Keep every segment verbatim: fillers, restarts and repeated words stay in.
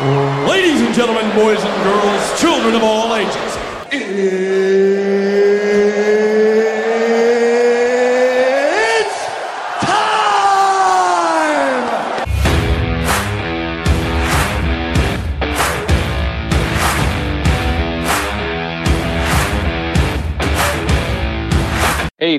Ladies and gentlemen, boys and girls, children of all ages, it's time! Hey,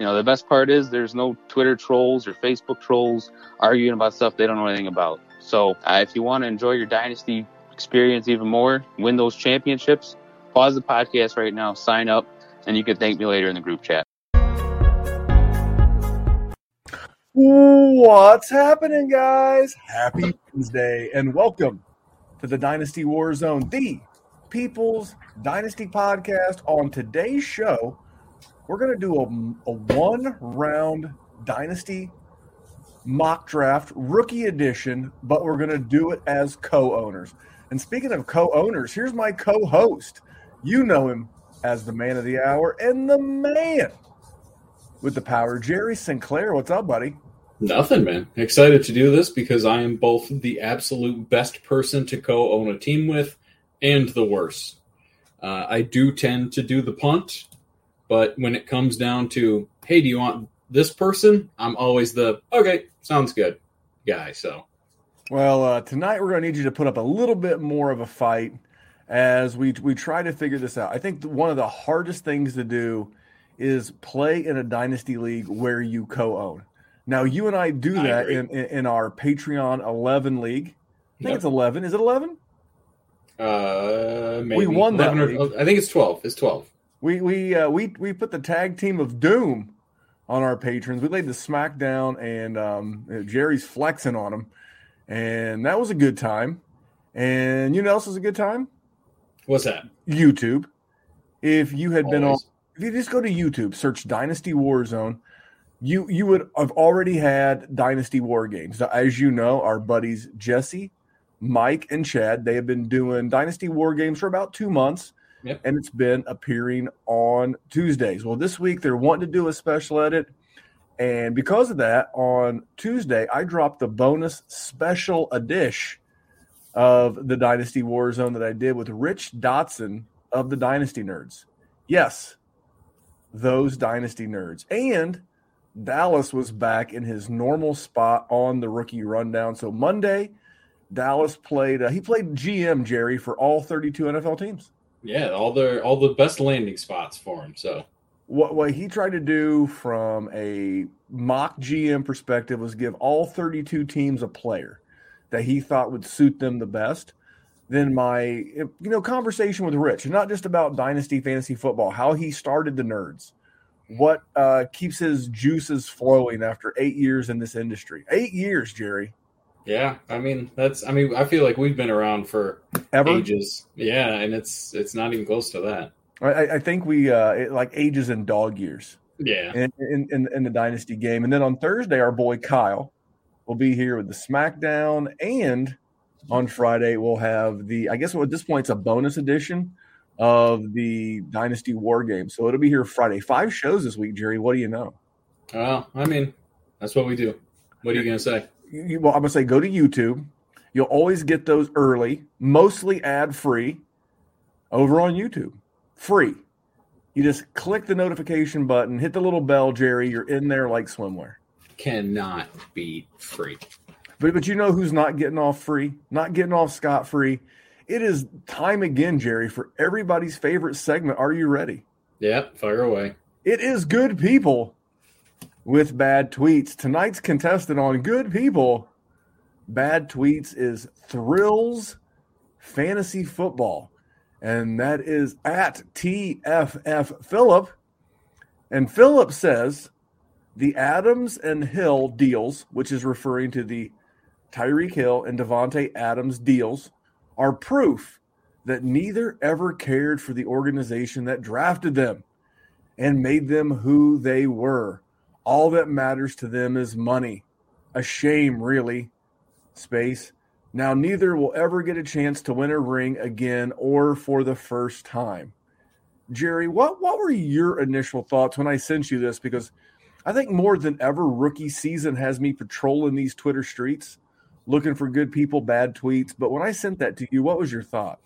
You know, the best part is there's no Twitter trolls or Facebook trolls arguing about stuff they don't know anything about. So uh, if you want to enjoy your dynasty experience even more, win those championships, pause the podcast right now, sign up, and you can thank me later in the group chat. What's happening, guys? Happy Wednesday, and welcome to the Dynasty Warzone, the People's Dynasty Podcast. On today's show, we're going to do a, a one-round Dynasty mock draft, rookie edition, but we're going to do it as co-owners. And speaking of co-owners, here's my co-host. You know him as the man of the hour and the man with the power, Jerry Sinclair. What's up, buddy? Nothing, man. Excited to do this because I am both the absolute best person to co-own a team with and the worst. Uh, I do tend to do the punt. But when it comes down to, hey, do you want this person? I'm always the, okay, sounds good guy. So, well, uh, tonight we're going to need you to put up a little bit more of a fight as we we try to figure this out. I think one of the hardest things to do is play in a dynasty league where you co-own. Now, you and I do that I in, in our Patreon eleven league. I think yep. It's eleven. Is it eleven? Uh, maybe. We won that league. Or, I think it's twelve. It's twelve. We we uh, we we put the tag team of doom on our patrons. We laid the smack down, and um, Jerry's flexing on them, and that was a good time. And you know what else was a good time? What's that? YouTube. If you had Always. been on, if you just go to YouTube, search Dynasty Warzone, you you would have already had Dynasty War Games. As you know, our buddies Jesse, Mike, and Chad, they have been doing Dynasty War Games for about two months. Yep. And it's been appearing on Tuesdays. Well, this week they're wanting to do a special edit. And because of that, on Tuesday, I dropped the bonus special edition of the Dynasty Warzone that I did with Rich Dotson of the Dynasty Nerds. Yes, those Dynasty Nerds. And Dallas was back in his normal spot on the rookie rundown. So Monday, Dallas played uh, – he played G M, Jerry, for all thirty-two N F L teams. Yeah, all the all the best landing spots for him. So what what he tried to do from a mock G M perspective was give all thirty-two teams a player that he thought would suit them the best. Then my you know conversation with Rich, not just about Dynasty Fantasy Football, how he started the Nerds, what uh, keeps his juices flowing after eight years in this industry. Eight years, Jerry. Yeah, I mean that's. I mean, I feel like we've been around for Ever? ages. Yeah, and it's it's not even close to that. I, I think we uh, it, like ages in dog years. Yeah, in, in in the dynasty game, and then on Thursday, our boy Kyle will be here with the SmackDown, and on Friday we'll have the. I guess at this point it's a bonus edition of the Dynasty War Game, so it'll be here Friday. Five shows this week, Jerry. What do you know? Well, uh, I mean, that's what we do. What are you gonna say? Well, I'm going to say go to YouTube. You'll always get those early, mostly ad-free, over on YouTube. Free. You just click the notification button, hit the little bell, Jerry. You're in there like swimwear. Cannot be free. But but you know who's not getting off free? Not getting off scot-free It is time again, Jerry, for everybody's favorite segment. Are you ready? Yeah, fire away. It is Good People with Bad Tweets. Tonight's contestant on Good People, Bad Tweets is Thrills Fantasy Football. And that is at T F F Philip. And Philip says the Adams and Hill deals, which is referring to the Tyreek Hill and Davante Adams deals, are proof that neither ever cared for the organization that drafted them and made them who they were. All that matters to them is money. A shame, really. Space. Now, neither will ever get a chance to win a ring again or for the first time. Jerry, what, what were your initial thoughts when I sent you this? Because I think more than ever, rookie season has me patrolling these Twitter streets, looking for good people, bad tweets. But when I sent that to you, what was your thought?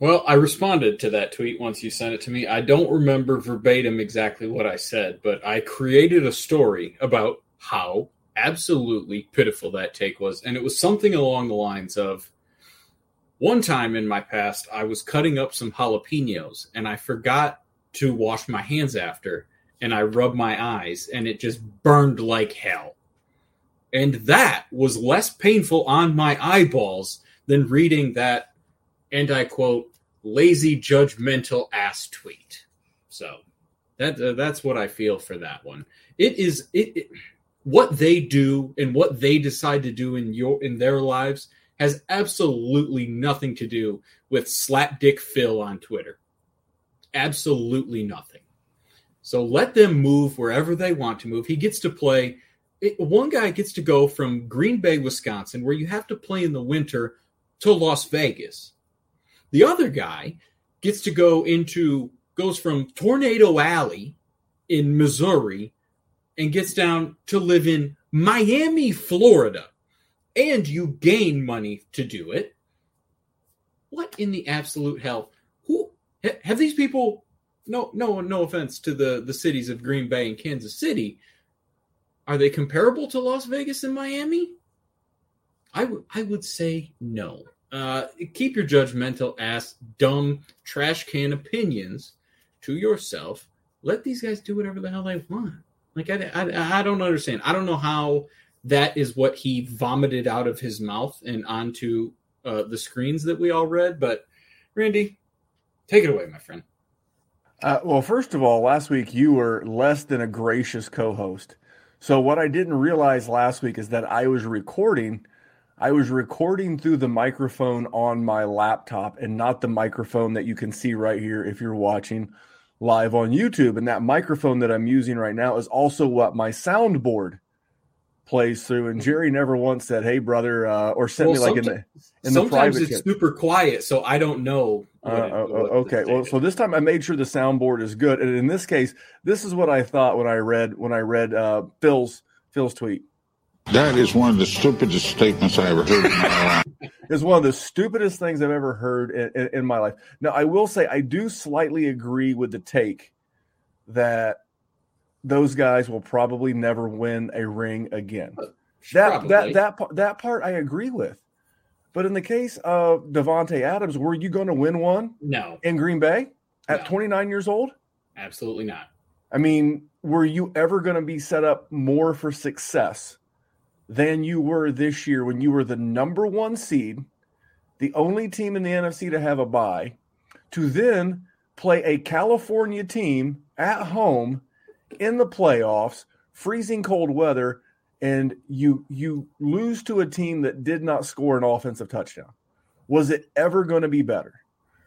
Well, I responded to that tweet once you sent it to me. I don't remember verbatim exactly what I said, but I created a story about how absolutely pitiful that take was. And it was something along the lines of, one time in my past, I was cutting up some jalapenos and I forgot to wash my hands after, and I rubbed my eyes and it just burned like hell. And that was less painful on my eyeballs than reading that, and I quote, lazy judgmental ass tweet. So that uh, that's what I feel for that one. It is it, it what they do and what they decide to do in your in their lives has absolutely nothing to do with Slapdick Phil on Twitter. Absolutely nothing. So let them move wherever they want to move. He gets to play. It, one guy gets to go from Green Bay, Wisconsin, where you have to play in the winter, to Las Vegas. The other guy gets to go into, goes from Tornado Alley in Missouri and gets down to live in Miami, Florida. And you gain money to do it. What in the absolute hell? Who have these people? No, no, no offense to the, the cities of Green Bay and Kansas City. Are they comparable to Las Vegas and Miami? I, w- I would say no. Uh, keep your judgmental ass, dumb, trash can opinions to yourself. Let these guys do whatever the hell they want. Like, I, I, I don't understand. I don't know how that is what he vomited out of his mouth and onto uh, the screens that we all read. But, Randy, take it away, my friend. Uh, well, first of all, last week you were less than a gracious co-host. So what I didn't realize last week is that I was recording. I was recording through the microphone on my laptop and not the microphone that you can see right here if you're watching live on YouTube. And that microphone that I'm using right now is also what my soundboard plays through. And Jerry never once said, hey, brother, uh, or sent well, me like in the, in the private. Sometimes it's kit. super quiet, so I don't know. What uh, it, what okay, well, so this time I made sure the soundboard is good. And in this case, this is what I thought when I read when I read uh, Phil's Phil's tweet. That is one of the stupidest statements I ever heard in my life. It's one of the stupidest things I've ever heard in, in, in my life. Now, I will say I do slightly agree with the take that those guys will probably never win a ring again. That, that that that that part I agree with. But in the case of Davante Adams, were you going to win one? No. In Green Bay at no. twenty-nine years old? Absolutely not. I mean, were you ever going to be set up more for success than you were this year when you were the number one seed, the only team in the N F C to have a bye, to then play a California team at home in the playoffs, freezing cold weather, and you you lose to a team that did not score an offensive touchdown? Was it ever going to be better?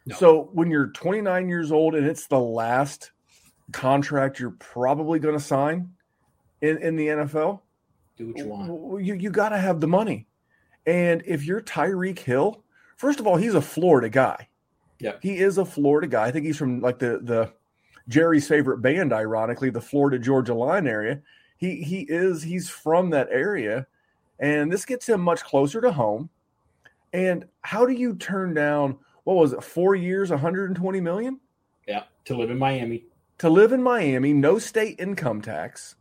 No. So when you're twenty-nine years old and it's the last contract you're probably going to sign in, in the N F L, do what you want. You, you got to have the money. And if you're Tyreek Hill, first of all, he's a Florida guy. Yeah, he is a Florida guy. I think he's from like the the Jerry's favorite band, ironically, the Florida Georgia line area. He he is he's from that area, and this gets him much closer to home. And how do you turn down, what was it, four years, one hundred twenty million dollars? Yeah, to live in Miami. To live in Miami, no state income tax,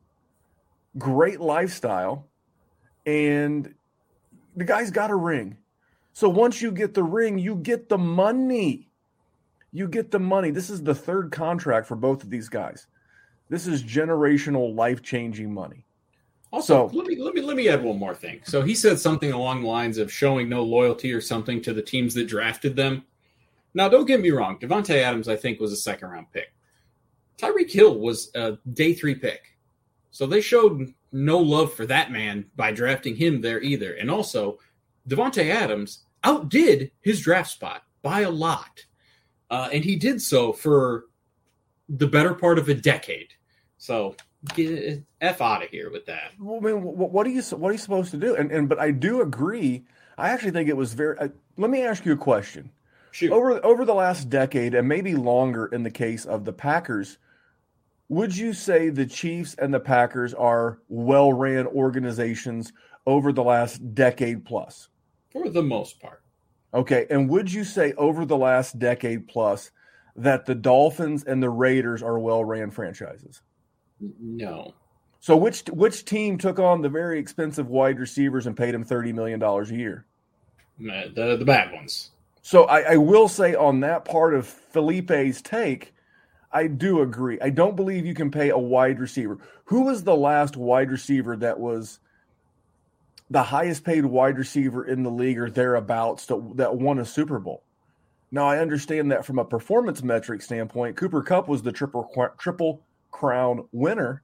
great lifestyle, and the guy's got a ring. So once you get the ring, you get the money. You get the money. This is the third contract for both of these guys. This is generational, life-changing money. Also, so, let me let me let me add one more thing. So he said something along the lines of showing no loyalty or something to the teams that drafted them. Now, don't get me wrong. Davante Adams, I think, was a second-round pick. Tyreek Hill was a day three pick. So they showed no love for that man by drafting him there either. And also, Davante Adams outdid his draft spot by a lot. Uh, and he did so for the better part of a decade. So get F out of here with that. Well, I mean, what are you, what are you supposed to do? And, and but I do agree. I actually think it was very uh, – let me ask you a question. Shoot. Over over the last decade, and maybe longer in the case of the Packers, would you say the Chiefs and the Packers are well-ran organizations over the last decade plus? For the most part. Okay, and would you say over the last decade plus that the Dolphins and the Raiders are well-ran franchises? No. So which which team took on the very expensive wide receivers and paid them thirty million dollars a year? The, the bad ones. So I, I will say on that part of Felipe's take, I do agree. I don't believe you can pay a wide receiver. Who was the last wide receiver that was the highest paid wide receiver in the league or thereabouts to, that won a Super Bowl? Now, I understand that from a performance metric standpoint, Cooper Kupp was the triple, triple crown winner,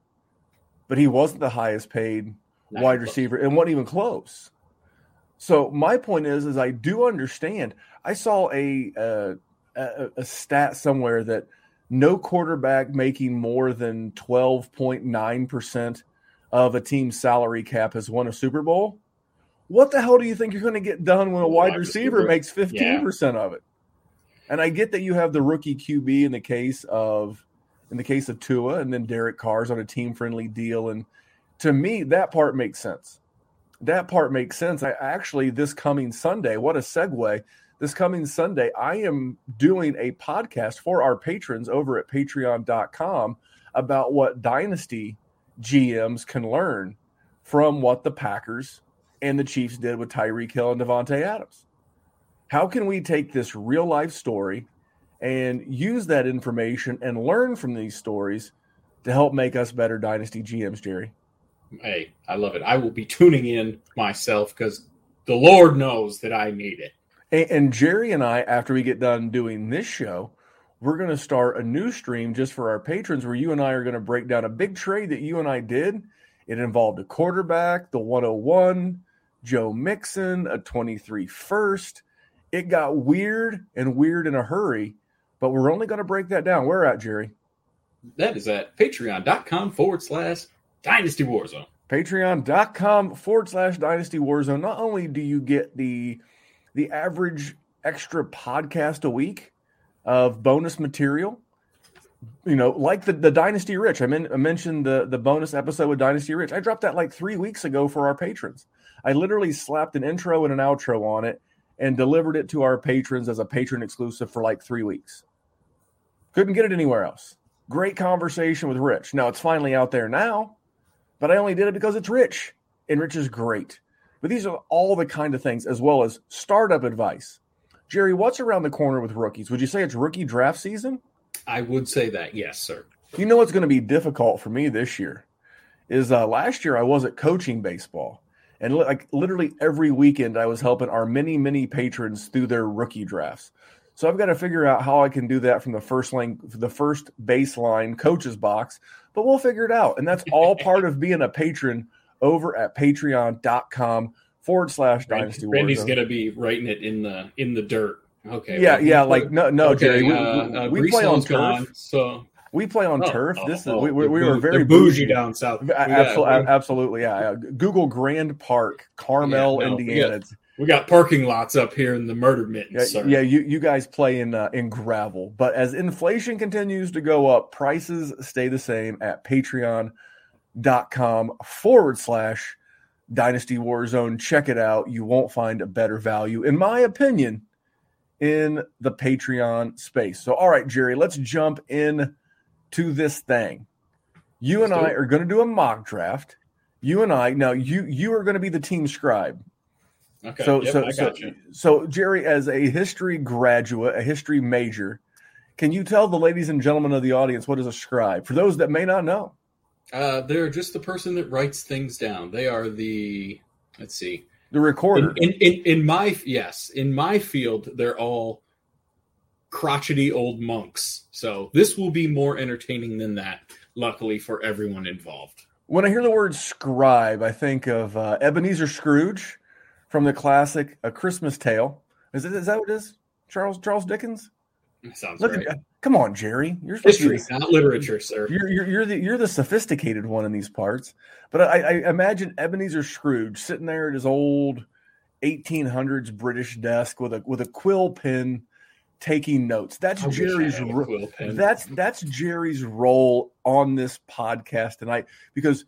but he wasn't the highest paid Not wide close. receiver and wasn't even close. So my point is, is I do understand. I saw a, uh, a a stat somewhere that no quarterback making more than twelve point nine percent of a team's salary cap has won a Super Bowl. What the hell do you think you're going to get done when a wide, wide receiver, receiver makes fifteen percent yeah. of it? And I get that you have the rookie Q B in the case of in the case of Tua, and then Derek Carr's on a team-friendly deal. And to me, that part makes sense. That part makes sense. I actually, this coming Sunday, what a segue. This coming Sunday, I am doing a podcast for our patrons over at patreon dot com about what Dynasty G Ms can learn from what the Packers and the Chiefs did with Tyreek Hill and Davante Adams. How can we take this real-life story and use that information and learn from these stories to help make us better Dynasty G Ms, Jerry? Hey, I love it. I will be tuning in myself because the Lord knows that I need it. And, and Jerry and I, after we get done doing this show, we're going to start a new stream just for our patrons where you and I are going to break down a big trade that you and I did. It involved a quarterback, the one oh one, Joe Mixon, a twenty-three first. It got weird and weird in a hurry, but we're only going to break that down. Where at, Jerry? That is at patreon dot com forward slash Dynasty Warzone. Patreon dot com forward slash Dynasty Warzone. Not only do you get the the average extra podcast a week of bonus material, you know, like the, the Dynasty Rich. I, mean, I mentioned the, the bonus episode with Dynasty Rich. I dropped that like three weeks ago for our patrons. I literally slapped an intro and an outro on it and delivered it to our patrons as a patron exclusive for like three weeks. Couldn't get it anywhere else. Great conversation with Rich. Now it's finally out there now. But I only did it because it's Rich, and Rich is great. But these are all the kind of things, as well as startup advice. Jerry, what's around the corner with rookies? Would you say it's rookie draft season? I would say that, yes, sir. You know what's going to be difficult for me this year is uh, last year I wasn't coaching baseball. And li- like literally every weekend I was helping our many, many patrons through their rookie drafts. So I've got to figure out how I can do that from the first lane, the first baseline coach's box, but we'll figure it out. And that's all part of being a patron over at patreon dot com forward slash Dynasty Warzone. Randy's going to be writing it in the in the dirt. Okay. Yeah, well, yeah. Like, no, no, okay, Jerry. We, uh, we, uh, we play on turf. Gone, so. We play on oh, turf. Oh, this oh, is we, we, we were very bougie, bougie down south. We absolutely, got, absolutely, yeah. Google Grand Park, Carmel, yeah, no, Indiana. Yeah. We got parking lots up here in the murder mittens. Yeah, yeah you, you guys play in uh, in gravel. But as inflation continues to go up, prices stay the same at patreon dot com forward slash Dynasty Warzone. Check it out. You won't find a better value, in my opinion, in the Patreon space. So, all right, Jerry, let's jump in to this thing. You let's and I it. are going to do a mock draft. You and I, now you you are going to be the team scribe. Okay. So, yep, so, I got so, you. so, Jerry, as a history graduate, a history major, can you tell the ladies and gentlemen of the audience what is a scribe? For those that may not know, uh, they're just the person that writes things down. They are the, let's see, the recorder. In, in, in, in my yes, in my field, they're all crotchety old monks. So this will be more entertaining than that. Luckily for everyone involved. When I hear the word scribe, I think of uh, Ebenezer Scrooge from the classic A Christmas Tale. Is, it, is that what it is? Charles Charles Dickens? That sounds Look right. At, come on, Jerry. You're history, the, not literature, sir. You're, you're, you're, the, you're the sophisticated one in these parts. But I, I imagine Ebenezer Scrooge sitting there at his old eighteen hundreds British desk with a with a quill pen taking notes. That's Jerry's ro- that's that's Jerry's role on this podcast tonight, because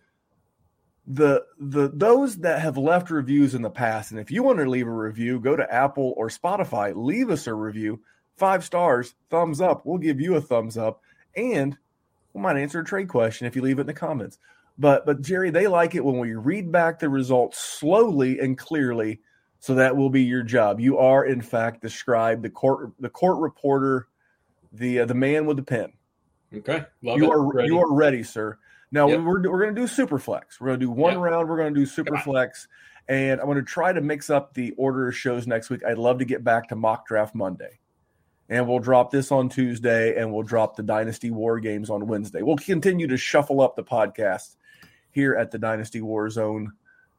the the those that have left reviews in the past, and if you want to leave a review, go to Apple or Spotify, leave us a review, five stars, thumbs up. We'll give you a thumbs up, and we might answer a trade question if you leave it in the comments. But but Jerry, they like it when we read back the results slowly and clearly. So that will be your job. You are, in fact, the scribe, the court, the court reporter, the uh, the man with the pen. Okay, love you it. Are ready. You are ready, sir. Now yep. we're we're going to do Superflex. We're going to do one yep. round. We're going to do Superflex, and I'm going to try to mix up the order of shows next week. I'd love to get back to Mock Draft Monday, and we'll drop this on Tuesday, and we'll drop the Dynasty War Games on Wednesday. We'll continue to shuffle up the podcast here at the Dynasty Warzone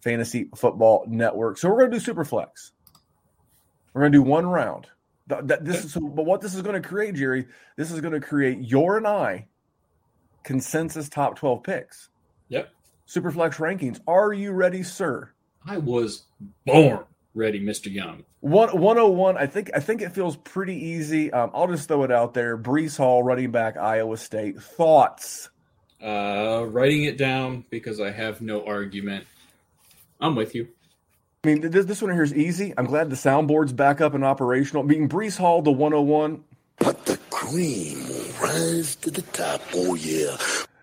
Fantasy Football Network. So we're going to do Superflex. We're going to do one round. That this is, but what this is going to create, Jerry, this is going to create your and I consensus top twelve picks. Yep. Superflex rankings. Are you ready, sir? I was born ready, Mister Young. one oh one I think. I think it feels pretty easy. Um, I'll just throw it out there. Breece Hall, running back, Iowa State. Thoughts? Uh, writing it down because I have no argument. I'm with you. I mean, this, this one here is easy. I'm glad the soundboard's back up and operational. I mean, Breece Hall, the one oh one. But the cream will rise to the top. Oh, yeah.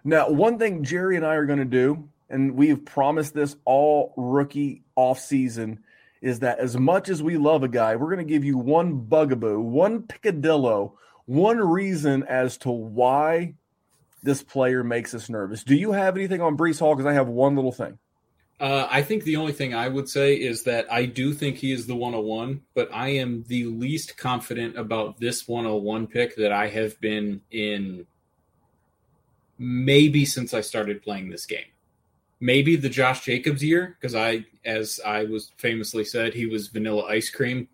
Now, one thing Jerry and I are going to do, and we've promised this all rookie offseason, is that as much as we love a guy, we're going to give you one bugaboo, one picadillo, one reason as to why this player makes us nervous. Do you have anything on Breece Hall? Because I have one little thing. Uh, I think the only thing I would say is that I do think he is the one oh one, but I am the least confident about this one oh one pick that I have been in maybe since I started playing this game. Maybe the Josh Jacobs year, because I, as I was famously said, he was vanilla ice cream.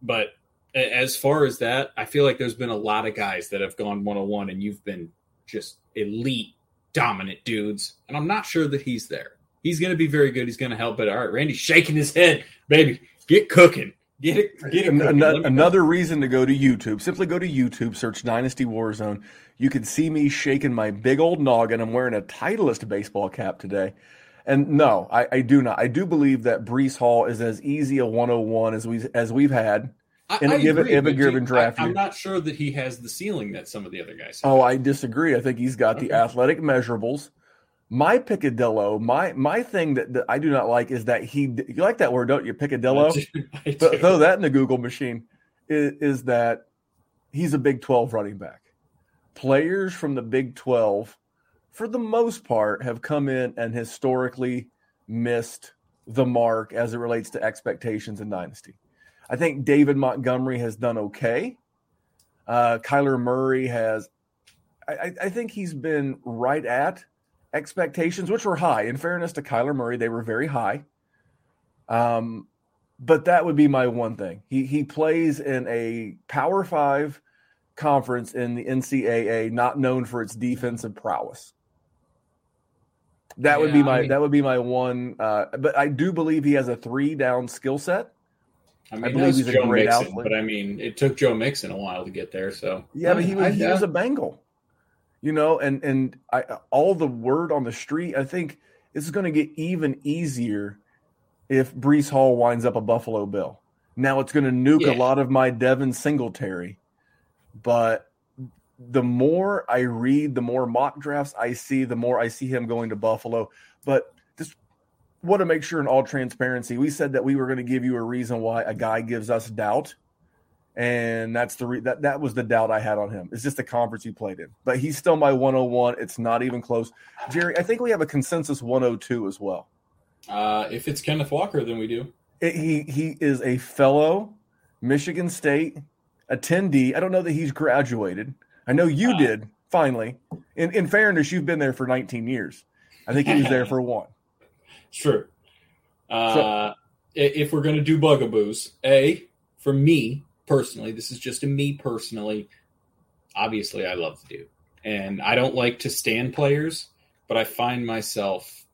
But as far as that, I feel like there's been a lot of guys that have gone one oh one, and you've been just elite, dominant dudes, and I'm not sure that he's there. He's going to be very good. He's going to help it. All right, Randy's shaking his head. Baby, get cooking. Get it. Get it another, another reason to go to YouTube. Simply go to YouTube, search Dynasty Warzone. You can see me shaking my big old noggin. I'm wearing a Titleist baseball cap today. And no, I, I do not. I do believe that Breece Hall is as easy a one oh one as, we, as we've had in a given, given, given draft year. I'm not sure that he has the ceiling that some of the other guys have. Oh, I disagree. I think he's got okay. the athletic measurables. My picadillo, my my thing that, that I do not like is that he – you like that word, don't you, picadillo? I do. Th- throw that in the Google machine, is, is that he's a Big twelve running back. Players from the Big twelve, for the most part, have come in and historically missed the mark as it relates to expectations in Dynasty. I think David Montgomery has done okay. Uh, Kyler Murray has I, – I think he's been right at – expectations, which were high. In fairness to Kyler Murray, they were very high. Um, but that would be my one thing. He he plays in a Power Five conference in the N C double A, not known for its defensive prowess. That yeah, would be my I mean, that would be my one. Uh, but I do believe he has a three down skill set. I mean, I believe he's Joe a great Mixon, athlete. But I mean, it took Joe Mixon a while to get there. So yeah, but he was I, he I, was a Bengal. You know, and and I, all the word on the street, I think this is going to get even easier if Breece Hall winds up a Buffalo Bill. Now it's going to nuke yeah. a lot of my Devin Singletary. But the more I read, the more mock drafts I see, the more I see him going to Buffalo. But this, want to make sure in all transparency, we said that we were going to give you a reason why a guy gives us doubt. And that's the re- that that was the doubt I had on him. It's just the conference he played in. But he's still my one oh one. It's not even close. Jerry, I think we have a consensus one oh two as well. Uh, if it's Kenneth Walker, then we do. It, he he is a fellow Michigan State attendee. I don't know that he's graduated. I know you uh, did, finally. In, in fairness, you've been there for nineteen years. I think he was there for one. It's true. Uh, so, if we're going to do bugaboos, A, for me, personally, this is just a me personally. Obviously, I love the dude. And I don't like to stand players, but I find myself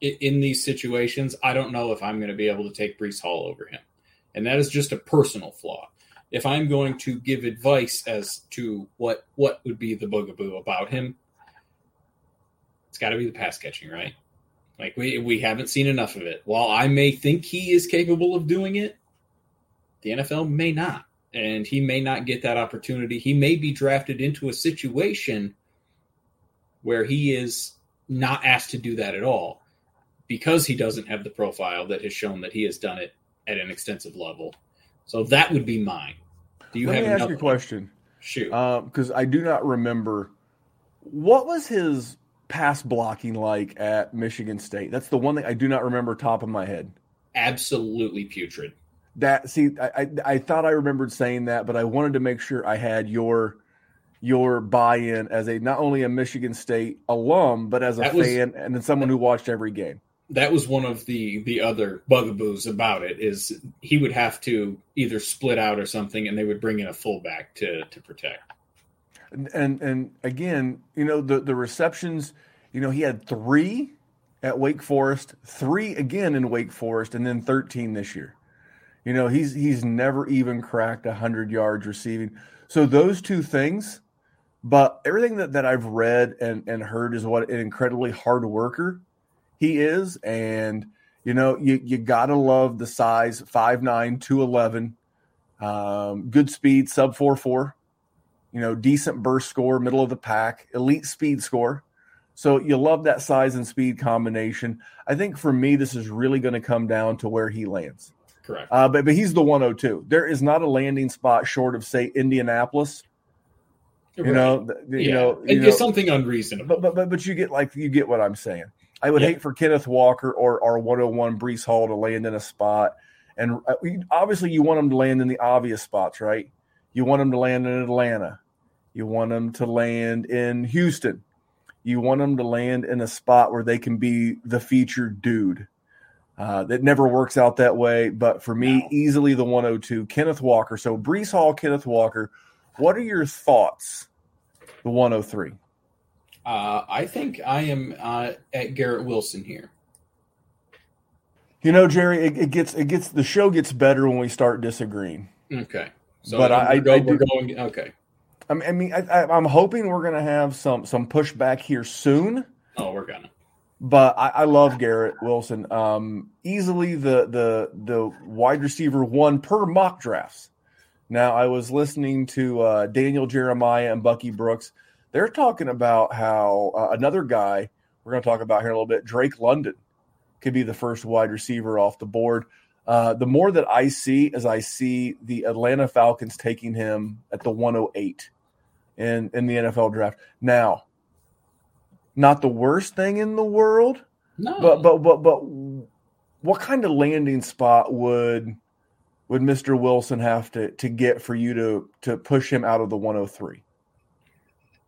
in, in these situations. I don't know if I'm going to be able to take Breece Hall over him. And that is just a personal flaw. If I'm going to give advice as to what, what would be the bugaboo about him, it's got to be the pass catching, right? Like, we, we haven't seen enough of it. While I may think he is capable of doing it, the N F L may not, and he may not get that opportunity. He may be drafted into a situation where he is not asked to do that at all because he doesn't have the profile that has shown that he has done it at an extensive level. So that would be mine. Do you Let have me ask you a question? Shoot. Because uh, I do not remember. What was his pass blocking like at Michigan State? That's the one thing I do not remember top of my head. Absolutely putrid. That see, I, I I thought I remembered saying that, but I wanted to make sure I had your your buy-in as a not only a Michigan State alum, but as a that fan was, and then someone who watched every game. That was one of the the other bugaboos about it is he would have to either split out or something, and they would bring in a fullback to to protect. And and, and again, you know the the receptions. You know he had three at Wake Forest, three again in Wake Forest, and then thirteen this year. You know, he's he's never even cracked one hundred yards receiving. So those two things, but everything that, that I've read and, and heard is what an incredibly hard worker he is. And, you know, you, you got to love the size, five nine, two eleven, um, good speed, sub four four, you know, decent burst score, middle of the pack, elite speed score. So you love that size and speed combination. I think for me, this is really going to come down to where he lands. Correct. Uh, but, but he's the one oh two. There is not a landing spot short of, say, Indianapolis. You right. know, you yeah. know, you it's know, something unreasonable. But, but but you get like you get what I'm saying. I would yeah. hate for Kenneth Walker or our one oh one Breece Hall to land in a spot, and uh, obviously you want them to land in the obvious spots, right? You want them to land in Atlanta. You want them to land in Houston. You want them to land in a spot where they can be the featured dude. Uh, that never works out that way, but for me, no. easily the one oh two, Kenneth Walker. So Breece Hall, Kenneth Walker, what are your thoughts, the one oh three? Uh, I think I am uh, at Garrett Wilson here. You know, Jerry, it, it gets it gets the show gets better when we start disagreeing. Okay. So but I, go, I, we're I do, going okay. I mean, I mean I, I, I'm hoping we're going to have some, some pushback here soon. Oh, we're going to. But I, I love Garrett Wilson. Um, easily the the the wide receiver one per mock drafts. Now, I was listening to uh, Daniel Jeremiah and Bucky Brooks. They're talking about how uh, another guy we're going to talk about here in a little bit, Drake London, could be the first wide receiver off the board. Uh, the more that I see as I see the Atlanta Falcons taking him at the one oh eight in, in the N F L draft. Now, not the worst thing in the world, no. but but but but what kind of landing spot would would Mister Wilson have to, to get for you to to push him out of the one oh three?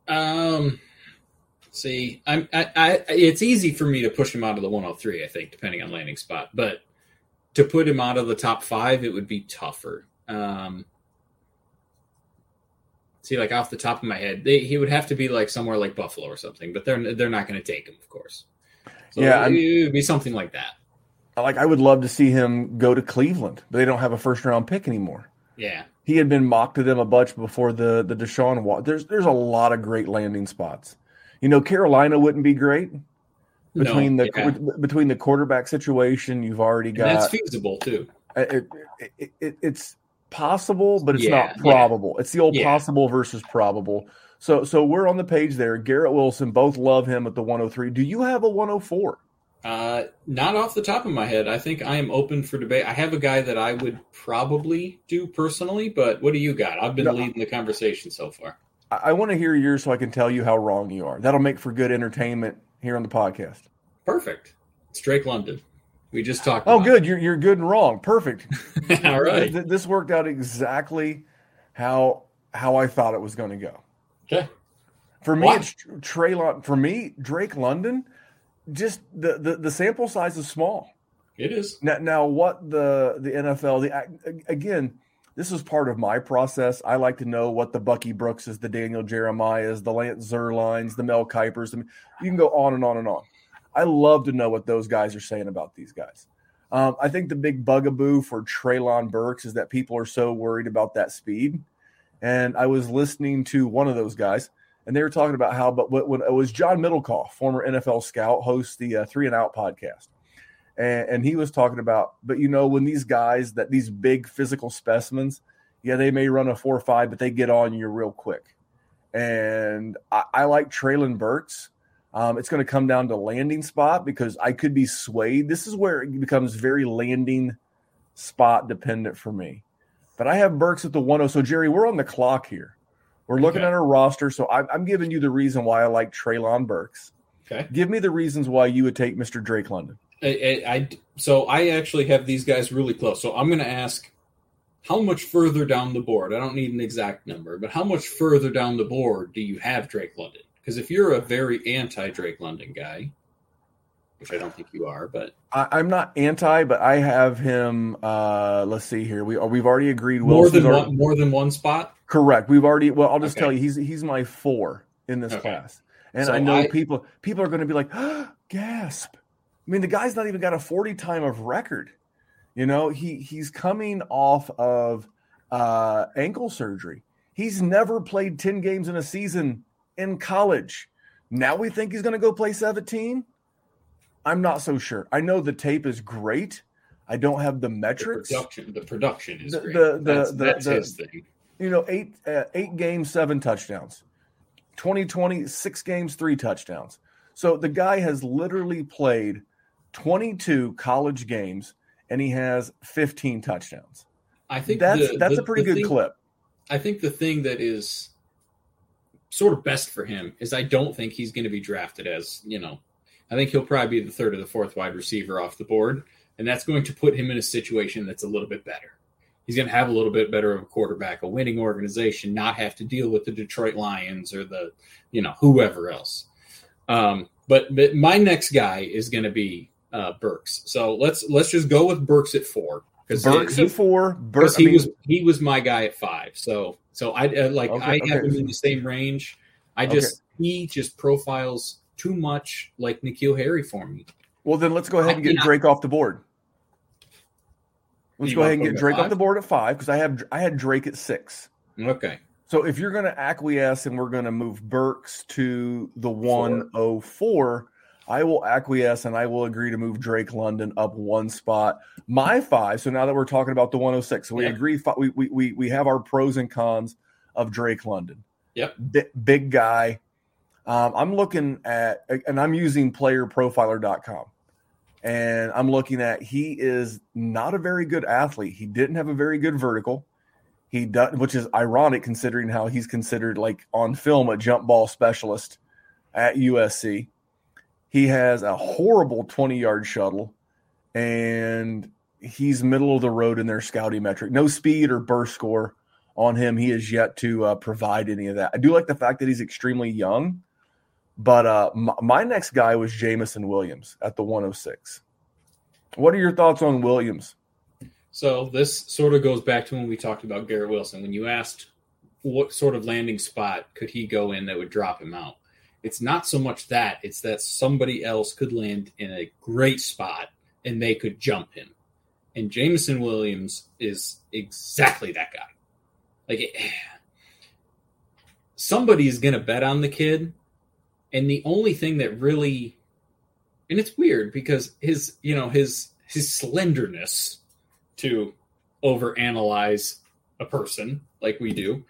Um, see, I'm I, I it's easy for me to push him out of the one oh three. I think depending on landing spot, but to put him out of the top five, it would be tougher. Um, See, like off the top of my head, they, he would have to be like somewhere like Buffalo or something, but they're they're not going to take him, of course. So yeah, it, it would be something like that. Like I would love to see him go to Cleveland, but they don't have a first round pick anymore. Yeah, he had been mocked to them a bunch before the the Deshaun walk. There's there's a lot of great landing spots. You know, Carolina wouldn't be great between no, the yeah. between the quarterback situation you've already got. And that's feasible too. It, it, it, it, it's. Possible, but it's yeah, not probable. Yeah. It's the old yeah. possible versus probable. So so we're on the page there. Garrett Wilson, both love him at the one oh three. Do you have a one oh four? Uh, not off the top of my head. I think I am open for debate. I have a guy that I would probably do personally, but what do you got? I've been no, leading the conversation so far. I, I want to hear yours so I can tell you how wrong you are. That'll make for good entertainment here on the podcast. Perfect. It's Drake London. We just talked about it. Oh, good. You're, you're good and wrong. Perfect. All right. This, this worked out exactly how how I thought it was going to go. Okay. For me, what? it's Treylon. For me, Drake London. Just the, the, the sample size is small. It is. Now, now what the, the N F L, the, again, this is part of my process. I like to know what the Bucky Brooks is, the Daniel Jeremiah is, the Lance Zierleins, the Mel Kuypers. I mean, you can go on and on and on. I love to know what those guys are saying about these guys. Um, I think the big bugaboo for Treylon Burks is that people are so worried about that speed. And I was listening to one of those guys, and they were talking about how, but when it was John Middlecoff, former N F L scout, hosts the uh, Three and Out podcast, and, and he was talking about, but you know, when these guys that these big physical specimens, yeah, they may run a four or five, but they get on you real quick. And I, I like Treylon Burks. Um, it's going to come down to landing spot because I could be swayed. This is where it becomes very landing spot dependent for me. But I have Burks at the one oh. So Jerry, we're on the clock here. We're looking okay. at our roster, so I'm, I'm giving you the reason why I like Treylon Burks. Okay. Give me the reasons why you would take Mister Drake London. I, I, I, so I actually have these guys really close. So I'm going to ask how much further down the board. I don't need an exact number, but how much further down the board do you have Drake London? Because if you're a very anti-Drake London guy, which I don't think you are, but I, I'm not anti, but I have him. Uh, let's see here. We we've already agreed. More Wilson's than one, already, more than one spot. Correct. We've already. Well, I'll just okay. tell you, he's he's my four in this okay. class, and so I know I, people people are going to be like, oh, gasp. I mean, the guy's not even got a forty time of record. You know, he he's coming off of uh, ankle surgery. He's never played ten games in a season in college. Now we think he's going to go play seventeen. I'm not so sure. I know the tape is great. I don't have the metrics. The production, the production is the, great. The, the, that's the, that's the, his thing. You know, eight uh, eight games, seven touchdowns. twenty twenty, six games, three touchdowns. So the guy has literally played twenty-two college games, and he has fifteen touchdowns. I think that's the, that's the, a pretty good thing, clip. I think the thing that is sort of best for him is I don't think he's going to be drafted as, you know, I think he'll probably be the third or the fourth wide receiver off the board, and that's going to put him in a situation that's a little bit better. He's going to have a little bit better of a quarterback, a winning organization, not have to deal with the Detroit Lions or the, you know, whoever else. Um, but, but my next guy is going to be uh, Burks. So let's let's just go with Burks at four. Burks he, at four. Burks. He I mean, was he was my guy at five. So so I uh, like okay, I okay. have him in the same range. I just okay. he just profiles too much like N'Keal Harry for me. Well, then let's go ahead and get Drake off the board. Let's go ahead and get Drake off the board at five because I have I had Drake at six. Okay. So if you're going to acquiesce and we're going to move Burks to the one oh four, I will acquiesce and I will agree to move Drake London up one spot. My five. So now that we're talking about the one oh six, so we yeah. agree. We we we we have our pros and cons of Drake London. Yep. B- big guy. Um, I'm looking at, and I'm using player profiler dot com, and I'm looking at he is not a very good athlete. He didn't have a very good vertical. He does, which is ironic considering how he's considered like on film a jump ball specialist at U S C. He has a horrible twenty-yard shuttle, and he's middle of the road in their scouting metric. No speed or burst score on him. He has yet to uh, provide any of that. I do like the fact that he's extremely young. But uh, my, my next guy was Jameson Williams at the one oh six. What are your thoughts on Williams? So this sort of goes back to when we talked about Garrett Wilson. When you asked what sort of landing spot could he go in that would drop him out, it's not so much that. It's that somebody else could land in a great spot and they could jump him. And Jameson Williams is exactly that guy. Like it, somebody's going to bet on the kid. And the only thing that really, and it's weird because his, you know, his, his slenderness to overanalyze a person like we do,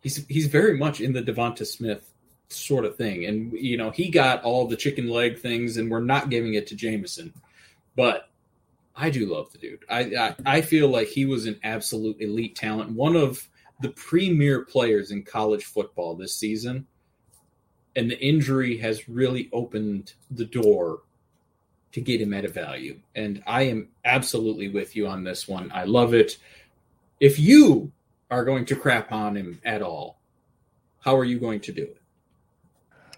he's, he's very much in the Devonta Smith sort of thing. And, you know, he got all the chicken leg things, and we're not giving it to Jameson. But I do love the dude. I, I, I feel like he was an absolute elite talent, one of the premier players in college football this season. And the injury has really opened the door to get him at a value. And I am absolutely with you on this one. I love it. If you are going to crap on him at all, how are you going to do it?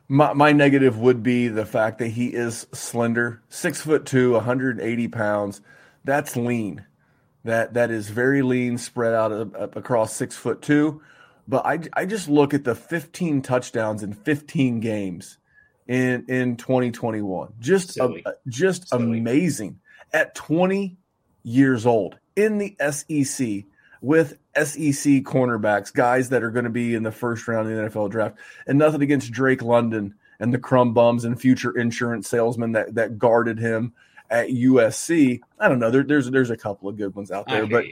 My, my negative would be the fact that he is slender, six foot two, one hundred eighty pounds. That's lean. That that is very lean, spread out up, up across six foot two. But I, I just look at the fifteen touchdowns in fifteen games in in twenty twenty-one. Just a, just Silly. amazing at twenty years old in the S E C with S E C cornerbacks, guys that are going to be in the first round of the N F L draft. And nothing against Drake London and the crumb bums and future insurance salesmen that, that guarded him at U S C. I don't know. There, there's there's a couple of good ones out there. But,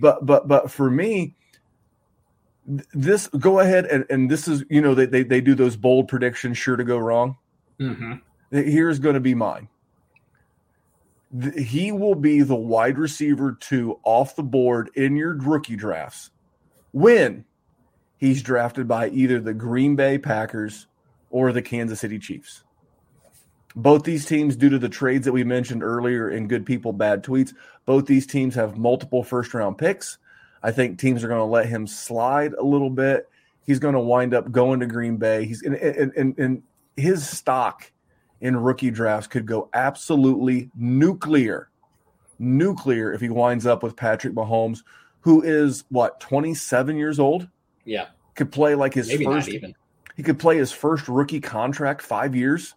but but but for me, this go ahead and, and this is, you know, they, they they do those bold predictions sure to go wrong. Mm-hmm. Here's going to be mine. He will be the wide receiver two off the board in your rookie drafts when he's drafted by either the Green Bay Packers or the Kansas City Chiefs. Both these teams, due to the trades that we mentioned earlier in Good People, Bad Tweets, both these teams have multiple first-round picks. I think teams are going to let him slide a little bit. He's going to wind up going to Green Bay. He's and, and, and his stock in rookie drafts could go absolutely nuclear, nuclear if he winds up with Patrick Mahomes, who is, what, twenty-seven years old? Yeah. Could play like his Maybe first – even. He could play his first rookie contract five years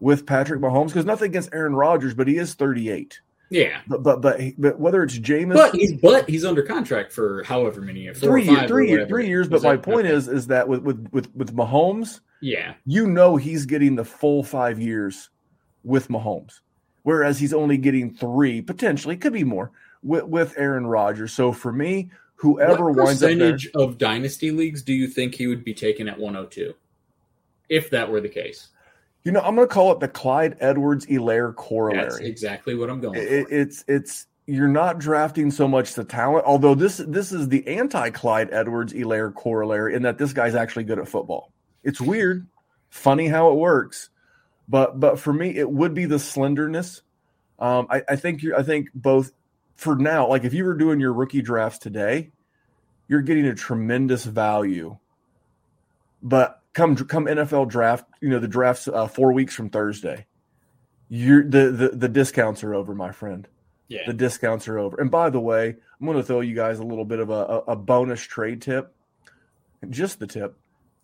with Patrick Mahomes, because nothing against Aaron Rodgers, but he is thirty-eight. Yeah. But but but, but whether it's Jameson – But he's but he's under contract for however many years. Three, year, three, year, three years, but my point is is that with, with, with, with Mahomes – Yeah, you know he's getting the full five years with Mahomes, whereas he's only getting three, potentially, could be more, with, with Aaron Rodgers. So for me, whoever what winds up there... percentage of dynasty leagues do you think he would be taken at one oh two, if that were the case? You know, I'm going to call it the Clyde Edwards-Helaire corollary. That's exactly what I'm going it, for. It's, it's, you're not drafting so much the talent, although this, this is the anti-Clyde Edwards-Helaire corollary in that this guy's actually good at football. It's weird, funny how it works, but but for me, it would be the slenderness. Um, I, I think you I think both for now, like if you were doing your rookie drafts today, you're getting a tremendous value. But come come N F L draft, you know the draft's uh, four weeks from Thursday. You're the, the the discounts are over, my friend. Yeah, the discounts are over. And by the way, I'm going to throw you guys a little bit of a, a, a bonus trade tip, just the tip.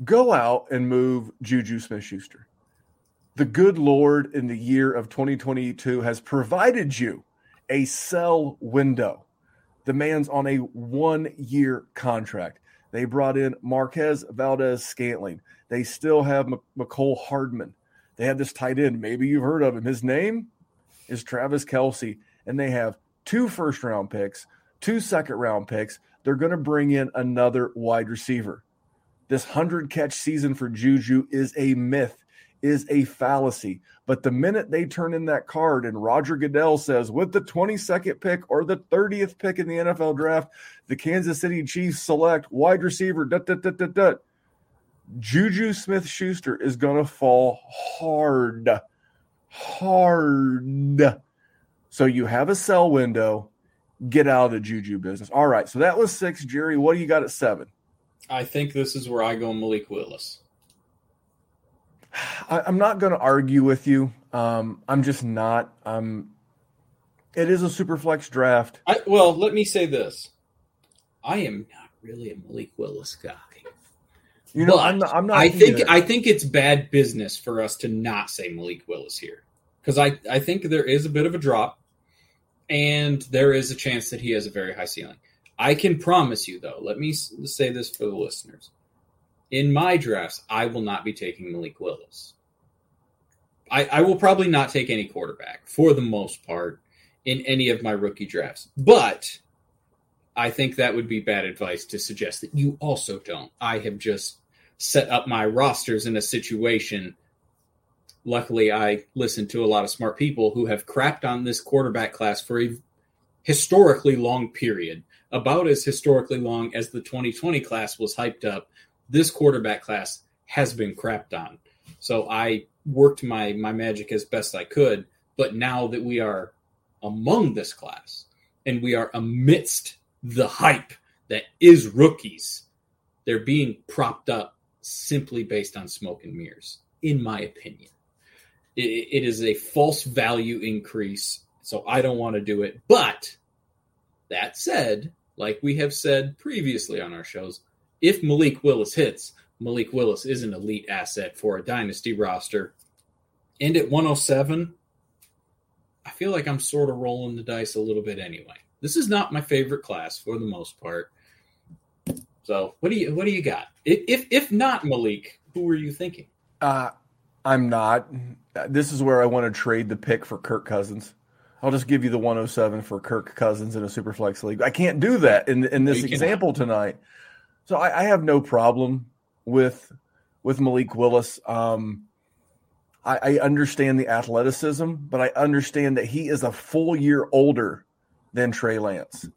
Go out and move Juju Smith-Schuster. The good Lord in the year of twenty twenty-two has provided you a sell window. The man's on a one-year contract. They brought in Marquez Valdez-Scantling. They still have Mecole Hardman. They have this tight end. Maybe you've heard of him. His name is Travis Kelce, and they have two first-round picks, two second-round picks. They're going to bring in another wide receiver. This one hundred catch season for Juju is a myth, is a fallacy. But the minute they turn in that card and Roger Goodell says, with the twenty-second pick or the thirtieth pick in the N F L draft, the Kansas City Chiefs select wide receiver, dut, dut, dut, dut, dut. Juju Smith-Schuster is going to fall hard, hard. So you have a sell window. Get out of the Juju business. All right, so that was six. Jerry, what do you got at seven? I think this is where I go Malik Willis. I, I'm not going to argue with you. Um, I'm just not. Um, it is a super flex draft. I, well, let me say this. I am not really a Malik Willis guy. You know, I'm not, I'm not. I think either. I think it's bad business for us to not say Malik Willis here. Because I, I think there is a bit of a drop. And there is a chance that he has a very high ceiling. I can promise you, though, let me say this for the listeners. In my drafts, I will not be taking Malik Willis. I, I will probably not take any quarterback, for the most part, in any of my rookie drafts. But I think that would be bad advice to suggest that you also don't. I have just set up my rosters in a situation. Luckily, I listened to a lot of smart people who have crapped on this quarterback class for a historically long period, about as historically long as the twenty twenty class was hyped up. This quarterback class has been crapped on. So I worked my, my magic as best I could. But now that we are among this class and we are amidst the hype that is rookies, they're being propped up simply based on smoke and mirrors, in my opinion. It, it is a false value increase. So I don't want to do it. But that said, like we have said previously on our shows, if Malik Willis hits, Malik Willis is an elite asset for a dynasty roster. And at one oh seven, I feel like I'm sort of rolling the dice a little bit anyway. This is not my favorite class for the most part. So what do you what do you got? If if not Malik, who were you thinking? Uh, I'm not. This is where I want to trade the pick for Kirk Cousins. I'll just give you the one oh seven for Kirk Cousins in a Superflex league. I can't do that in in this example tonight. So I, I have no problem with with Malik Willis. Um, I, I understand the athleticism, but I understand that he is a full year older than Trey Lance,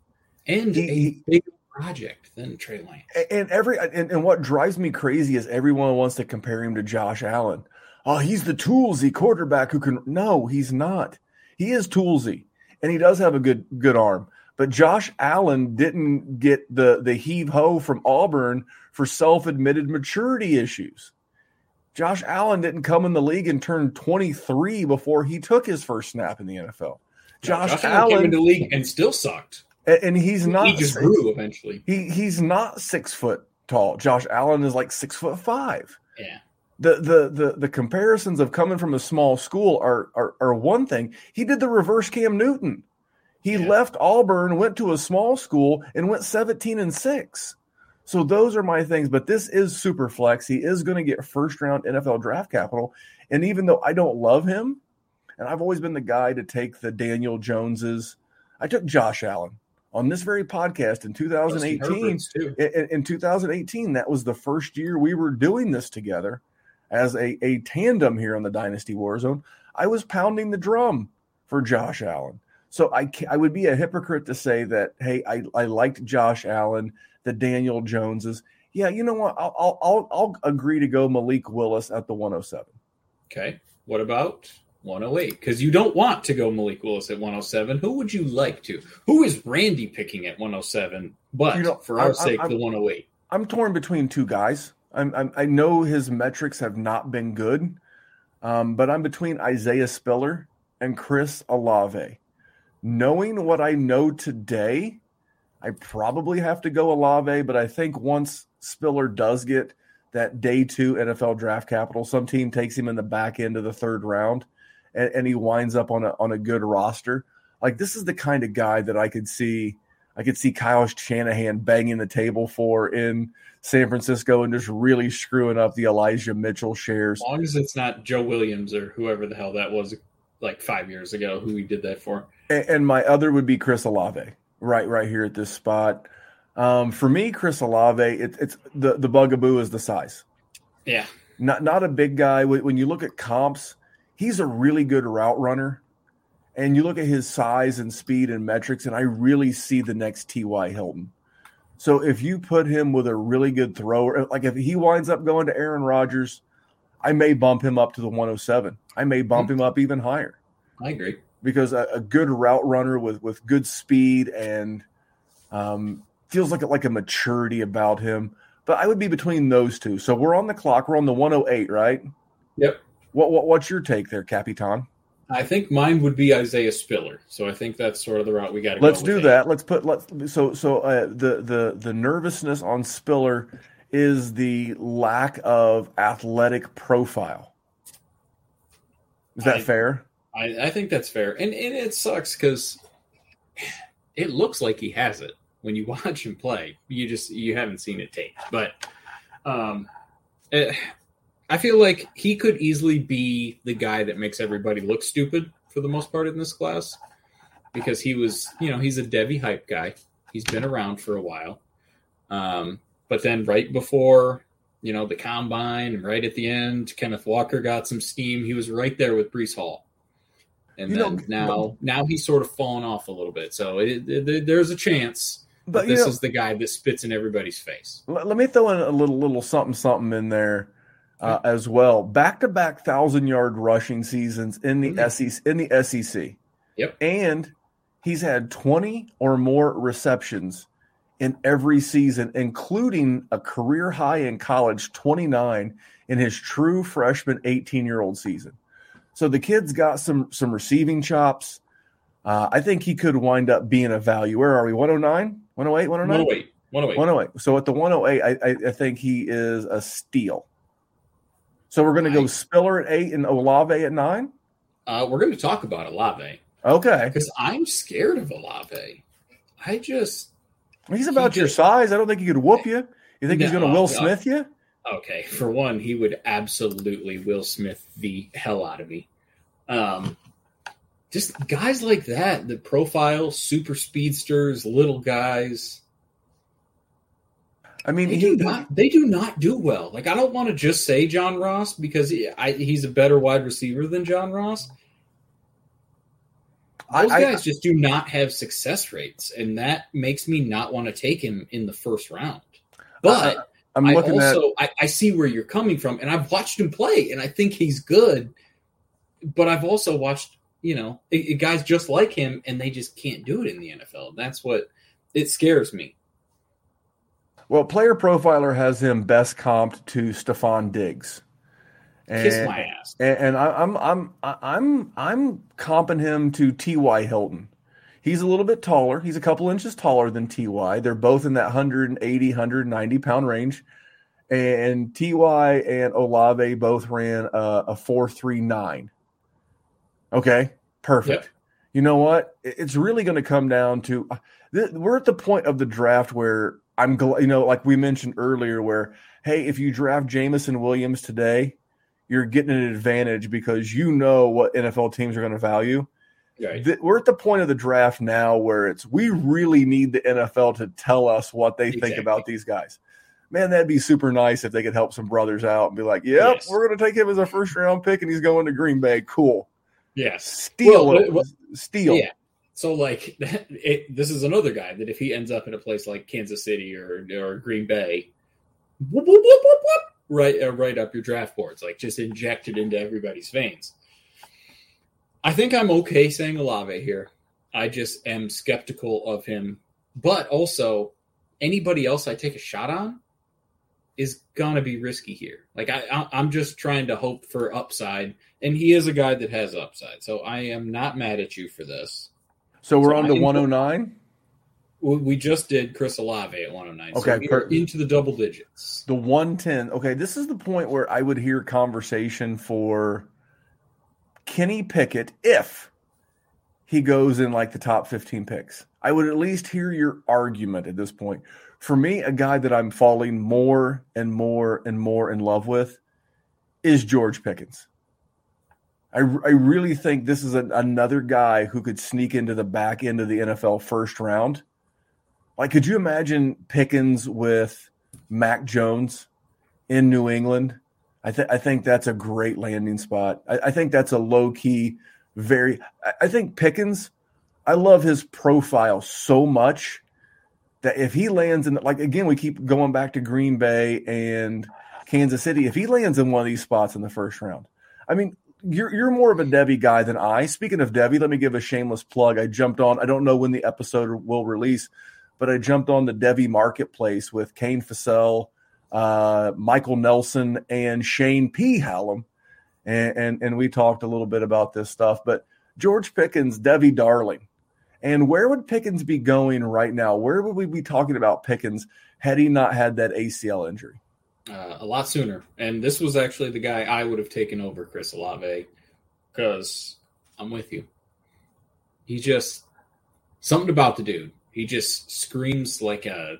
and he, a bigger project than Trey Lance. And every and, and what drives me crazy is everyone wants to compare him to Josh Allen. Oh, he's the toolsy quarterback who can. No, he's not. He is toolsy, and he does have a good good arm. But Josh Allen didn't get the, the heave-ho from Auburn for self-admitted maturity issues. Josh Allen didn't come in the league and turn twenty-three before he took his first snap in the N F L. Josh, Josh Allen came in the league and still sucked. And, and he's not – He just grew eventually. He, he's not six foot tall. Josh Allen is like six foot five. Yeah. The, the the the comparisons of coming from a small school are are, are one thing. He did the reverse Cam Newton. He yeah. left Auburn, went to a small school, and went seventeen and six. So those are my things. But this is super flex. He is going to get first round N F L draft capital. And even though I don't love him, and I've always been the guy to take the Daniel Joneses, I took Josh Allen on this very podcast in twenty eighteen. In, in twenty eighteen, that was the first year we were doing this together. As a, a tandem here on the Dynasty Warzone, I was pounding the drum for Josh Allen. So I I would be a hypocrite to say that, hey, I, I liked Josh Allen, the Daniel Joneses. Yeah, you know what? I'll, I'll, I'll, I'll agree to go Malik Willis at the one oh seven. Okay. What about one oh eight? Because you don't want to go Malik Willis at one oh seven. Who would you like to? Who is Randy picking at one oh seven? But you know, for our I'm, sake, I'm, the one oh eight. I'm torn between two guys. I'm, I'm, I know his metrics have not been good, um, but I'm between Isaiah Spiller and Chris Olave. Knowing what I know today, I probably have to go Olave, but I think once Spiller does get that day two N F L draft capital, some team takes him in the back end of the third round, and, and he winds up on a on a good roster. Like, this is the kind of guy that I could see – I could see Kyle Shanahan banging the table for in San Francisco and just really screwing up the Elijah Mitchell shares. As long as it's not Joe Williams or whoever the hell that was like five years ago who we did that for. And, and my other would be Chris Olave, right right here at this spot. Um, for me, Chris Olave, it, it's the, the bugaboo is the size. Yeah. Not, not a big guy. When you look at comps, he's a really good route runner. And you look at his size and speed and metrics, and I really see the next T Y Hilton. So if you put him with a really good thrower, like if he winds up going to Aaron Rodgers, I may bump him up to the one oh seven. I may bump him up even higher. I agree. Because a, a good route runner with, with good speed and um, feels like a, like a maturity about him. But I would be between those two. So we're on the clock. We're on the one oh eight, right? Yep. What, what What's your take there, Capitan? I think mine would be Isaiah Spiller, so I think that's sort of the route we got to go. Let's do that. Let's put let's so so uh, the the the nervousness on Spiller is the lack of athletic profile. Is that I, fair? I, I think that's fair, and and it sucks because it looks like he has it when you watch him play. You just you haven't seen it taped, but um. It, I feel like he could easily be the guy that makes everybody look stupid for the most part in this class because he was, you know, he's a Devy hype guy. He's been around for a while. Um, but then right before you know, the combine right at the end. Kenneth Walker got some steam. He was right there with Breece Hall. And you then know, now, now he's sort of fallen off a little bit. So it, it, there's a chance but that this know, is the guy that spits in everybody's face. Let, let me throw in a little, little something, something in there uh, yeah. as well. Back-to-back thousand-yard rushing seasons in the mm-hmm. S E C. In the S E C. Yep. And he's had twenty or more receptions in every season, including a career high in college, twenty-nine, in his true freshman eighteen-year-old season. So the kid's got some some receiving chops. Uh, I think he could wind up being a value. Where are we, one oh nine? one oh eight? one oh nine? one oh eight. one oh eight. one oh eight. So at the one oh eight, I, I think he is a steal. So we're going to go Spiller at eight and Olave at nine? Uh, we're going to talk about Olave. Okay. Because I'm scared of Olave. I just – He's about he your just, size. I don't think he could whoop you. You think no, he's going to Will Smith you? Okay, for one, he would absolutely Will Smith the hell out of me. Um, just guys like that, the profile, super speedsters, little guys. I mean, they, he, do, not, they do not do well. Like, I don't want to just say John Ross because he, I, he's a better wide receiver than John Ross. Those I, guys I, just do not have success rates, and that makes me not want to take him in the first round. But uh, I'm looking I also at... I, I see where you're coming from, and I've watched him play, and I think he's good. But I've also watched, you know, it, it guys just like him, and they just can't do it in the N F L. That's what it scares me. Well, Player Profiler has him best comped to Stephon Diggs. And, Kiss my ass. And, and I, I'm I'm I'm I'm comping him to T Y. Hilton. He's a little bit taller. He's a couple inches taller than T Y. They're both in that one eighty, one ninety pound range. And T Y and Olave both ran a, a four three nine. Okay, perfect. Yep. You know what? It's really going to come down to th- – we're at the point of the draft where I'm gl- – you know, like we mentioned earlier where, hey, if you draft Jameson Williams today, you're getting an advantage because you know what N F L teams are going to value. Right. We're at the point of the draft now where it's we really need the N F L to tell us what they exactly. think about these guys. Man, that'd be super nice if they could help some brothers out and be like, yep, yes. we're going to take him as a first-round pick, and he's going to Green Bay. Cool. Yes. Steal well, it. Well, Steal. Yeah. So, like, it, this is another guy that if he ends up in a place like Kansas City or or Green Bay, whoop, whoop, whoop, whoop, whoop, right, uh, right up your draft boards, like just injected into everybody's veins. I think I'm okay saying Olave here. I just am skeptical of him. But also, anybody else I take a shot on is going to be risky here. Like, I, I, I'm just trying to hope for upside. And he is a guy that has upside. So I am not mad at you for this. So we're so on to one oh nine? We just did Chris Olave at one oh nine. Okay, so we are into the double digits. The one ten. Okay, this is the point where I would hear conversation for Kenny Pickett if he goes in like the top fifteen picks. I would at least hear your argument at this point. For me, a guy that I'm falling more and more and more in love with is George Pickens. I, I really think this is a, another guy who could sneak into the back end of the N F L first round. Like, could you imagine Pickens with Mac Jones in New England? I, th- I think that's a great landing spot. I, I think that's a low-key, very – I think Pickens, I love his profile so much that if he lands in – like, again, we keep going back to Green Bay and Kansas City. If he lands in one of these spots in the first round, I mean, you're, you're more of a Devy guy than I. Speaking of Devy, let me give a shameless plug. I jumped on – I don't know when the episode will release, but I jumped on the Devy marketplace with Kane Fassell, Uh, Michael Nelson and Shane P. Hallam, and, and and we talked a little bit about this stuff. But George Pickens, Debbie Darling, and where would Pickens be going right now? Where would we be talking about Pickens had he not had that A C L injury? Uh, a lot sooner. And this was actually the guy I would have taken over Chris Olave because I'm with you. He just something about the dude. He just screams like a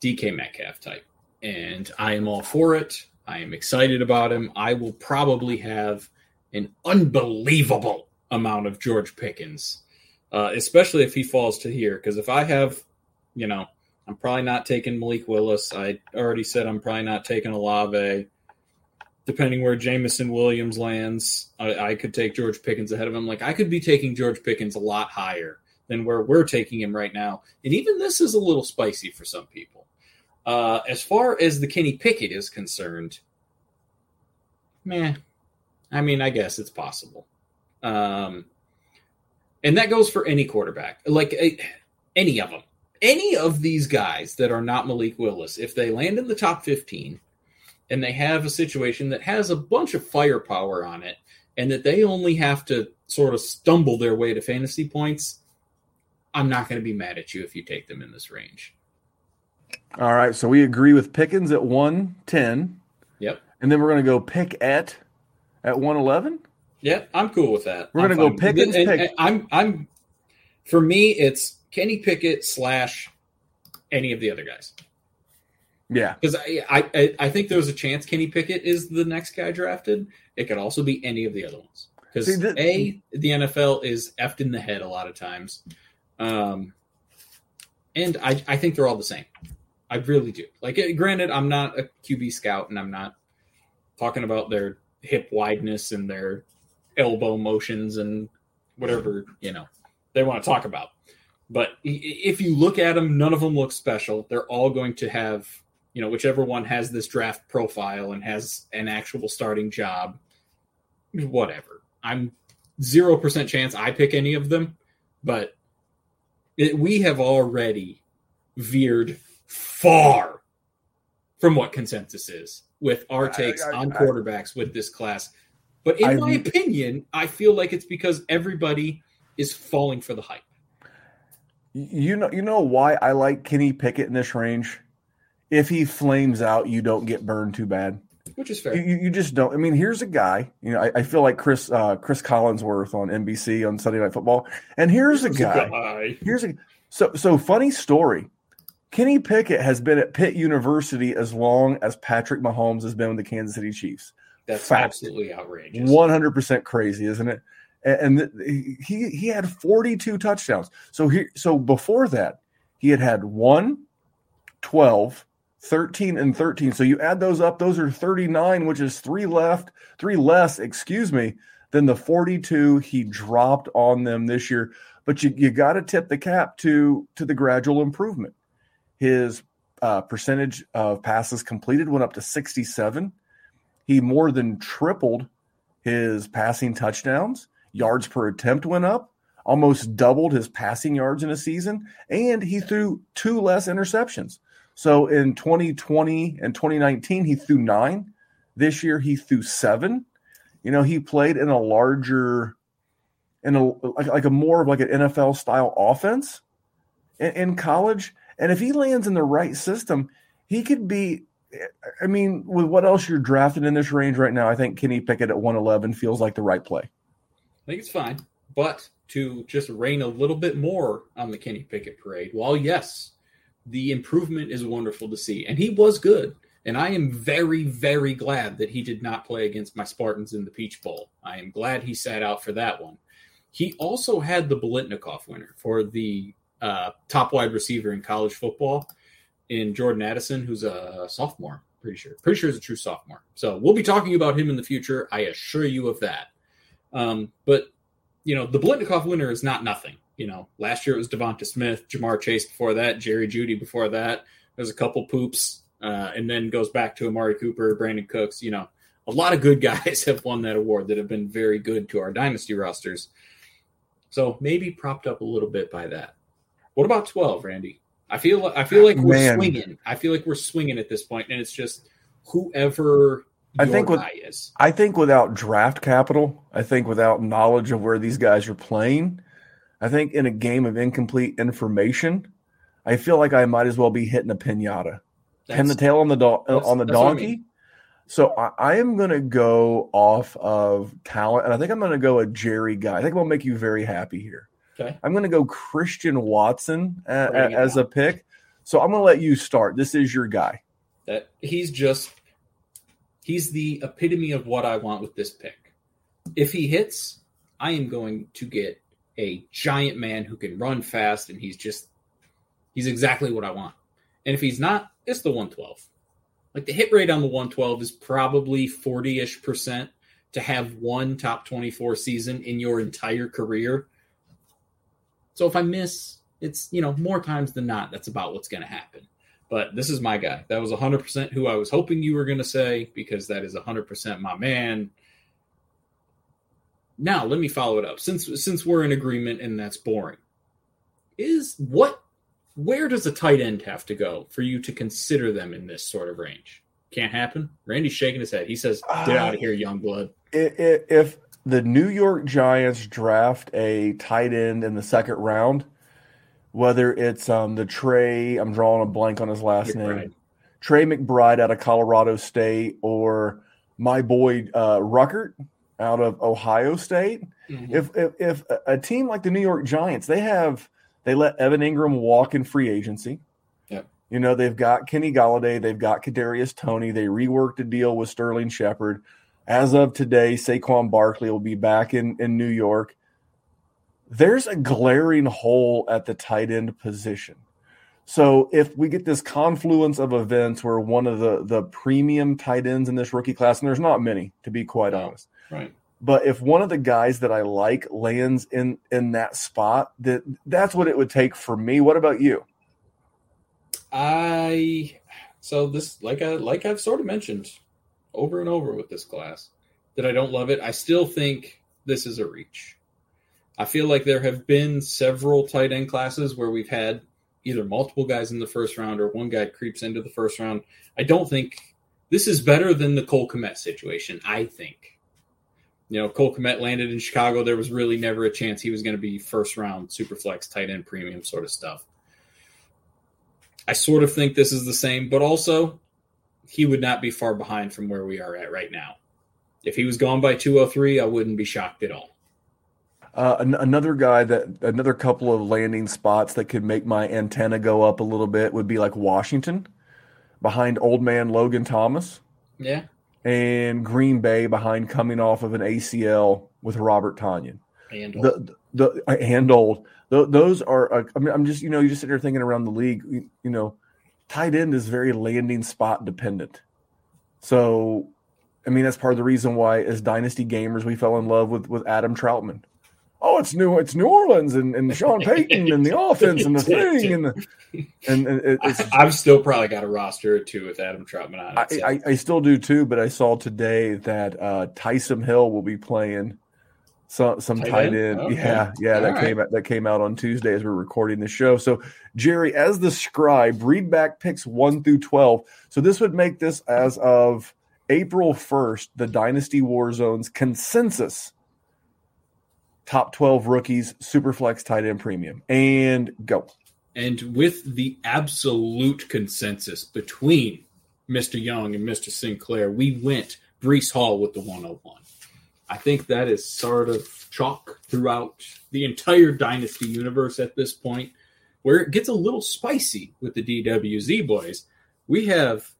D K Metcalf type. And I am all for it. I am excited about him. I will probably have an unbelievable amount of George Pickens, uh, especially if he falls to here. Because if I have, you know, I'm probably not taking Malik Willis. I already said I'm probably not taking Olave. Depending where Jameson Williams lands, I, I could take George Pickens ahead of him. Like, I could be taking George Pickens a lot higher than where we're taking him right now. And even this is a little spicy for some people. Uh, as far as the Kenny Pickett is concerned, meh. I mean, I guess it's possible. Um, and that goes for any quarterback, like uh, any of them. Any of these guys that are not Malik Willis, if they land in the top fifteen and they have a situation that has a bunch of firepower on it and that they only have to sort of stumble their way to fantasy points, I'm not going to be mad at you if you take them in this range. All right, so we agree with Pickens at one ten. Yep. And then we're going to go pick at at one eleven? Yep, I'm cool with that. We're going to go Pickens. And, pick. And I'm, I'm, for me, it's Kenny Pickett slash any of the other guys. Yeah. Because I, I I think there's a chance Kenny Pickett is the next guy drafted. It could also be any of the other ones. Because, A, the N F L is effed in the head a lot of times. Um, and I, I think they're all the same. I really do. Like, granted, I'm not a Q B scout, and I'm not talking about their hip wideness and their elbow motions and whatever, you know, they want to talk about. But if you look at them, none of them look special. They're all going to have, you know, whichever one has this draft profile and has an actual starting job, whatever. I'm zero percent chance I pick any of them, but it, we have already veered far from what consensus is with our takes I, I, on quarterbacks I, with this class. But in I, my opinion, I feel like it's because everybody is falling for the hype. You know, you know why I like Kenny Pickett in this range? If he flames out, you don't get burned too bad. Which is fair. You, you just don't. I mean, here's a guy. You know, I, I feel like Chris uh, Chris Collinsworth on N B C on Sunday Night Football. And here's, here's a, guy. a guy. Here's a so so funny story. Kenny Pickett has been at Pitt University as long as Patrick Mahomes has been with the Kansas City Chiefs. That's Fact. absolutely outrageous. one hundred percent crazy, isn't it? And he he had forty-two touchdowns. So he so before that, he had had one, twelve, thirteen, and thirteen. So you add those up, those are thirty-nine, which is three left, three less, excuse me, than the forty-two he dropped on them this year. But you, you got to tip the cap to, to the gradual improvement. His uh, percentage of passes completed went up to sixty-seven. He more than tripled his passing touchdowns. Yards per attempt went up, almost doubled his passing yards in a season, and he threw two less interceptions. So in twenty twenty and twenty nineteen, he threw nine. This year, he threw seven. You know, he played in a larger, in a like, like a more of like an N F L style offense in, in college. And if he lands in the right system, he could be. I mean, with what else you're drafting in this range right now, I think Kenny Pickett at one eleven feels like the right play. I think it's fine, but to just rain a little bit more on the Kenny Pickett parade, while, yes, the improvement is wonderful to see, and he was good, and I am very, very glad that he did not play against my Spartans in the Peach Bowl. I am glad he sat out for that one. He also had the Biletnikoff winner for the uh, top wide receiver in college football in Jordan Addison, who's a sophomore, pretty sure. Pretty sure he's a true sophomore. So we'll be talking about him in the future. I assure you of that. Um, but, you know, the Biletnikoff winner is not nothing. You know, last year it was Devonta Smith, Jamar Chase before that, Jerry Jeudy before that. There's a couple poops, uh, and then goes back to Amari Cooper, Brandon Cooks. You know, a lot of good guys have won that award that have been very good to our dynasty rosters. So maybe propped up a little bit by that. What about twelve, Randy? I feel, I feel like we're Man. swinging. I feel like we're swinging at this point, and it's just whoever – I think, with, I think without draft capital, I think without knowledge of where these guys are playing, I think in a game of incomplete information, I feel like I might as well be hitting a pinata. Pin the tail on the, do- on the donkey. I mean. So I, I am going to go off of talent, and I think I'm going to go a Jerry guy. I think we'll make you very happy here. Okay. I'm going to go Christian Watson a, a, as a pick. So I'm going to let you start. This is your guy. That He's just – He's the epitome of what I want with this pick. If he hits, I am going to get a giant man who can run fast, and he's just, he's exactly what I want. And if he's not, it's the one twelve. Like the hit rate on the one twelve is probably forty-ish percent to have one top twenty-four season in your entire career. So if I miss, it's, you know, more times than not, that's about what's going to happen. But this is my guy. That was one hundred percent who I was hoping you were going to say, because that is one hundred percent my man. Now, let me follow it up. Since since we're in agreement and that's boring, is what, where does a tight end have to go for you to consider them in this sort of range? Can't happen. Randy's shaking his head. He says, get uh, out of here, young blood. If, if the New York Giants draft a tight end in the second round, whether it's um, the Trey, I'm drawing a blank on his last McBride. name, Trey McBride out of Colorado State, or my boy uh, Ruckert out of Ohio State. Mm-hmm. If, if if a team like the New York Giants, they have they let Evan Ingram walk in free agency. Yep. You know, they've got Kenny Golladay, they've got Kadarius Toney, they reworked a deal with Sterling Shepard. As of today, Saquon Barkley will be back in, in New York. There's a glaring hole at the tight end position. So if we get this confluence of events where one of the, the premium tight ends in this rookie class, and there's not many, to be quite no. honest. Right. But if one of the guys that I like lands in, in that spot, that that's what it would take for me. What about you? I so this like I like I've sort of mentioned over and over with this class that I don't love it. I still think this is a reach. I feel like there have been several tight end classes where we've had either multiple guys in the first round or one guy creeps into the first round. I don't think this is better than the Cole Kmet situation, I think. You know, Cole Kmet landed in Chicago. There was really never a chance he was going to be first round super flex tight end premium sort of stuff. I sort of think this is the same, but also he would not be far behind from where we are at right now. If he was gone by two oh three, I wouldn't be shocked at all. Uh, an- another guy that another couple of landing spots that could make my antenna go up a little bit would be like Washington behind old man Logan Thomas. Yeah. And Green Bay behind coming off of an A C L with Robert Tonyan. And old. The, the, and old. The, those are, uh, I mean, I'm just, you know, you just sit there thinking around the league, you, you know, tight end is very landing spot dependent. So, I mean, that's part of the reason why as Dynasty gamers, we fell in love with, with Adam Troutman. Oh, it's New it's New Orleans and, and Sean Payton and the offense and the thing and the, and, and it, it's, I, I've still probably got a roster or two with Adam Troutman on it. So. I, I, I still do too, but I saw today that uh, Tyson Hill will be playing some some tight, tight end. end. Okay. Yeah, yeah, All that right. came out that came out on Tuesday as we we're recording the show. So Jerry, as the scribe, read back picks one through twelve. So this would make this as of April first, the Dynasty Warzone's consensus. Top twelve rookies, Superflex tight end premium, and go. And with the absolute consensus between Mister Young and Mister Sinclair, we went Breece Hall with the one oh one. I think that is sort of chalk throughout the entire Dynasty universe at this point, where it gets a little spicy with the D W Z boys. We have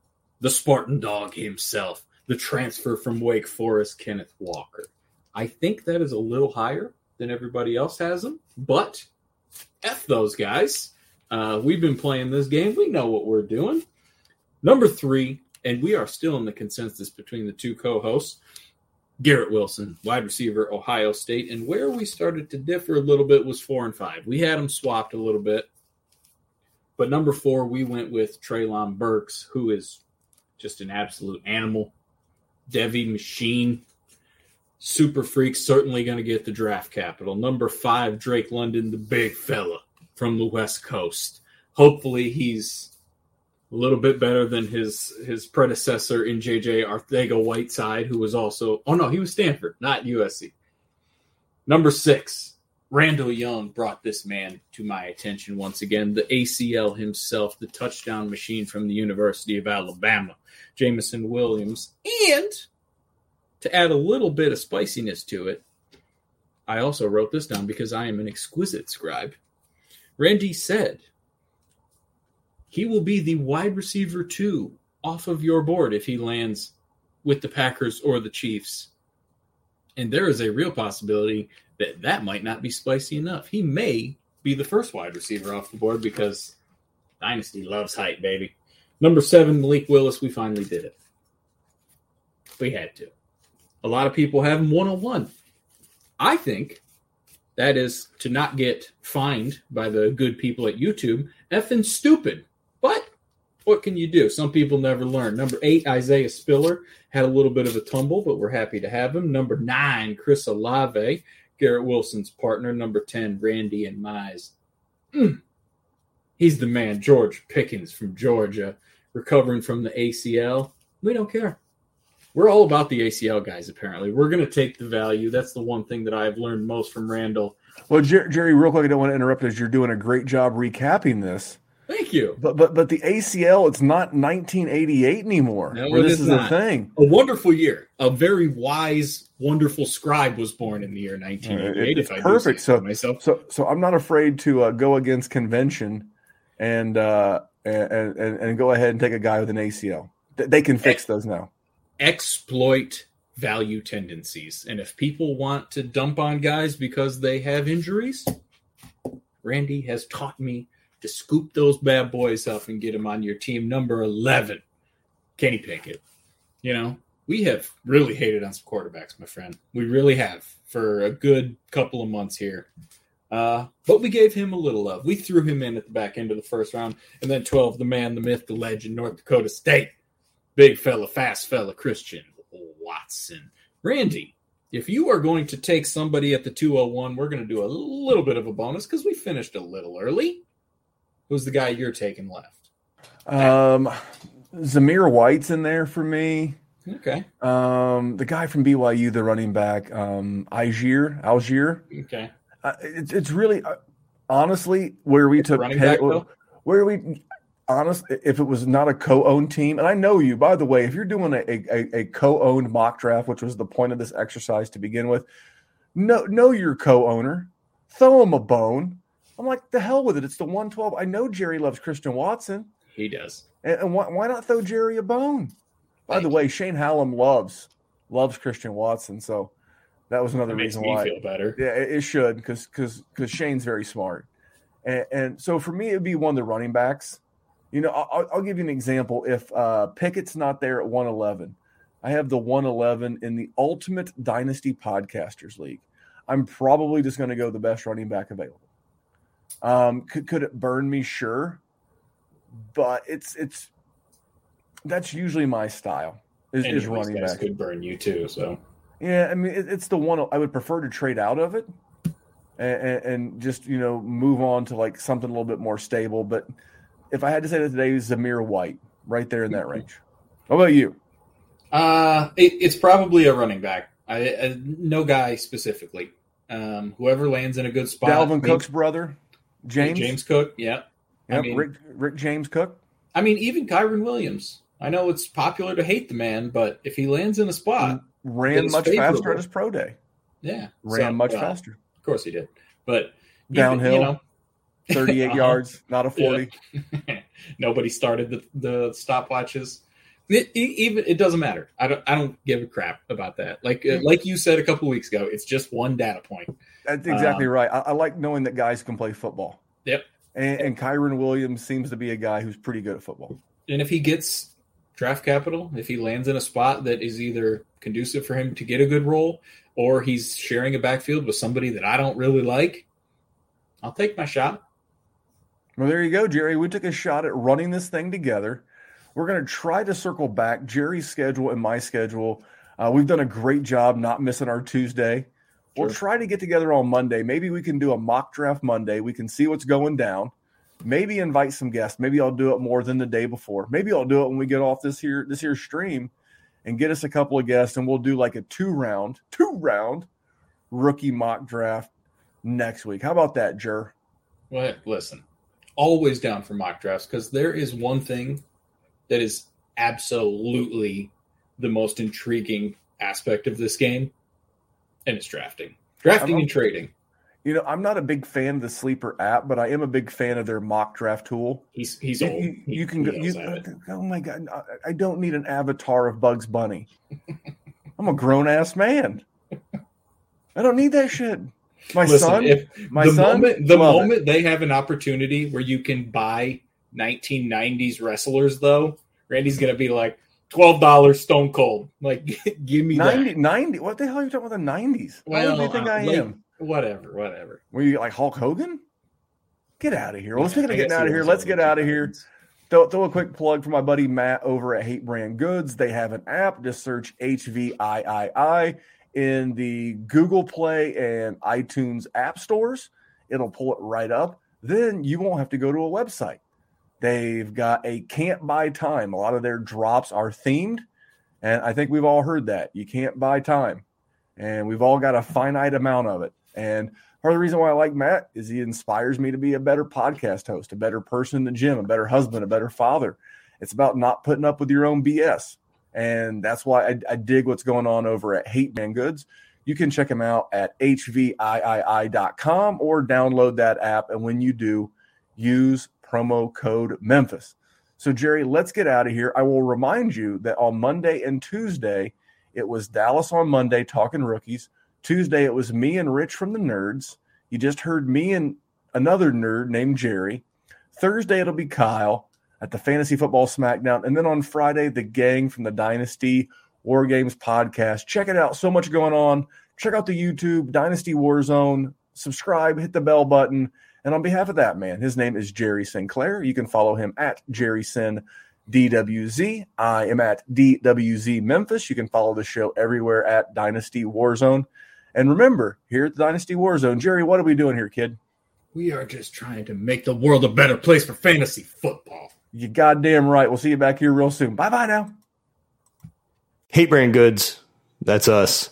the Spartan dog himself, the transfer from Wake Forest, Kenneth Walker. I think that is a little higher than everybody else has them, but F those guys. Uh, we've been playing this game. We know what we're doing. Number three, and we are still in the consensus between the two co-hosts, Garrett Wilson, wide receiver, Ohio State. And where we started to differ a little bit was four and five. We had them swapped a little bit. But number four, we went with Treylon Burks, who is just an absolute animal, Devy machine. Super freak, certainly going to get the draft capital. Number five, Drake London, the big fella from the West Coast. Hopefully he's a little bit better than his his predecessor in J J Arcega-Whiteside, who was also – oh, no, he was Stanford, not U S C. Number six, Randall Young brought this man to my attention once again. The A C L himself, the touchdown machine from the University of Alabama, Jameson Williams, and – to add a little bit of spiciness to it, I also wrote this down because I am an exquisite scribe. Randy said he will be the wide receiver two off of your board if he lands with the Packers or the Chiefs. And there is a real possibility that that might not be spicy enough. He may be the first wide receiver off the board because Dynasty loves hype, baby. Number seven, Malik Willis. We finally did it. We had to. A lot of people have him one oh one. I think that is, to not get fined by the good people at YouTube, effing stupid. But what can you do? Some people never learn. Number eight, Isaiah Spiller. Had a little bit of a tumble, but we're happy to have him. Number nine, Chris Olave, Garrett Wilson's partner. Number ten, Randy and Mize. Mm. He's the man, George Pickens from Georgia, recovering from the A C L. We don't care. We're all about the A C L guys, apparently. We're going to take the value. That's the one thing that I've learned most from Randall. Well, Jer- Jerry, real quick, I don't want to interrupt as you're doing a great job recapping this. Thank you. But but but the A C L, it's not nineteen eighty-eight anymore. No, this is a thing. A wonderful year. A very wise, wonderful scribe was born in the year nineteen eighty-eight. It's if perfect. I so, myself. so so I'm not afraid to uh, go against convention and, uh, and and and go ahead and take a guy with an A C L. They can fix Ex- those now. Exploit value tendencies, and if people want to dump on guys because they have injuries, Randy has taught me to scoop those bad boys up and get them on your team. Number eleven, Kenny Pickett. You know, we have really hated on some quarterbacks, my friend. We really have for a good couple of months here. Uh, but we gave him a little love. We threw him in at the back end of the first round. And then twelve, the man, the myth, the legend, North Dakota State. Big fella, fast fella, Christian Watson. Randy, if you are going to take somebody at the two oh one, we're going to do a little bit of a bonus because we finished a little early. Who's the guy you're taking left? Um, Zamir White's in there for me. Okay. Um, the guy from B Y U, the running back, um, Algier. Algier. Okay. Uh, it, it's really, uh, honestly, where we it's took running Pitt, back, where we honestly, if it was not a co-owned team, and I know you, by the way, if you're doing a a, a co-owned mock draft, which was the point of this exercise to begin with, know know your co-owner, throw him a bone. I'm like, the hell with it. It's the one twelve. I know Jerry loves Christian Watson. He does. And, and why, why not throw Jerry a bone? By Thank the way, you. Shane Hallam loves loves Christian Watson. So that was another that reason why. Makes me feel better. Yeah, it, it should because because because Shane's very smart. And, and so for me, it would be one of the running backs. You know, I'll, I'll give you an example. If uh, Pickett's not there at one eleven, I have the one eleven in the Ultimate Dynasty Podcasters League. I'm probably just going to go the best running back available. Um, could, could it burn me? Sure. But it's, it's, that's usually my style is, is running back. Could burn you too. So, yeah, I mean, it, it's the one I would prefer to trade out of it and, and just, you know, move on to like something a little bit more stable. But if I had to say that today, Zamir White right there in that range. How about you? Uh, it, it's probably a running back. I, I no guy specifically, um, whoever lands in a good spot. Dalvin maybe. Cook's brother. James James Cook, yeah. Yep, I mean, Rick Rick James Cook. I mean, even Kyron Williams. I know it's popular to hate the man, but if he lands in a spot, he ran much favorable. faster at his pro day. Yeah, ran so, much uh, faster. Of course he did, but downhill, even, you know, thirty-eight uh, yards, not a forty. Yeah. Nobody started the, the stopwatches. It, it, even it doesn't matter. I don't. I don't give a crap about that. Like uh, like you said a couple weeks ago, it's just one data point. That's exactly um, right. I, I like knowing that guys can play football. Yep. And, and Kyron Williams seems to be a guy who's pretty good at football. And if he gets draft capital, if he lands in a spot that is either conducive for him to get a good role, or he's sharing a backfield with somebody that I don't really like, I'll take my shot. Well, there you go, Jerry. We took a shot at running this thing together. We're going to try to circle back Jerry's schedule and my schedule. Uh, we've done a great job not missing our Tuesday. Sure. We'll try to get together on Monday. Maybe we can do a mock draft Monday. We can see what's going down. Maybe invite some guests. Maybe I'll do it more than the day before. Maybe I'll do it when we get off this here this here stream and get us a couple of guests, and we'll do like a two-round, two-round rookie mock draft next week. How about that, Jer? Well, listen, always down for mock drafts because there is one thing that is absolutely the most intriguing aspect of this game, and it's drafting. Drafting I'm, and trading. You know, I'm not a big fan of the Sleeper app, but I am a big fan of their mock draft tool. He's he's you, old. You, you he, can he go, you, oh, my God. I don't need an avatar of Bugs Bunny. I'm a grown-ass man. I don't need that shit. My Listen, son, my the son. Moment, the moment it. they have an opportunity where you can buy nineteen nineties wrestlers, though, Randy's going to be like, twelve dollars Stone Cold. Like, give me ninety, that. ninety What the hell are you talking about the nineties? Well, Why do you think I, I like, am? Whatever, whatever. Were you like Hulk Hogan? Get out of here. Well, yeah, speaking of getting out of here, let's get out of here. Throw, throw a quick plug for my buddy Matt over at Hate Brand Goods. They have an app. Just search H V I I I in the Google Play and iTunes app stores. It'll pull it right up. Then you won't have to go to a website. They've got a can't buy time. A lot of their drops are themed, and I think we've all heard that. You can't buy time, and we've all got a finite amount of it. And part of the reason why I like Matt is he inspires me to be a better podcast host, a better person in the gym, a better husband, a better father. It's about not putting up with your own B S. And that's why I, I dig what's going on over at Hate Man Goods. You can check them out at H V I I I dot com or download that app. And when you do, use promo code Memphis. So, Jerry, let's get out of here. I will remind you that on Monday and Tuesday, it was Dallas on Monday talking rookies. Tuesday, it was me and Rich from the Nerds. You just heard me and another nerd named Jerry. Thursday, it'll be Kyle at the Fantasy Football Smackdown. And then on Friday, the gang from the Dynasty War Games podcast. Check it out. So much going on. Check out the YouTube, Dynasty Warzone. Subscribe, hit the bell button. And on behalf of that man, his name is Jerry Sinclair. You can follow him at Jerry Sin D W Z. I am at D W Z Memphis. You can follow the show everywhere at Dynasty Warzone. And remember, here at the Dynasty Warzone, Jerry, what are we doing here, kid? We are just trying to make the world a better place for fantasy football. You goddamn right. We'll see you back here real soon. Bye-bye now. Hate Brand Goods. That's us.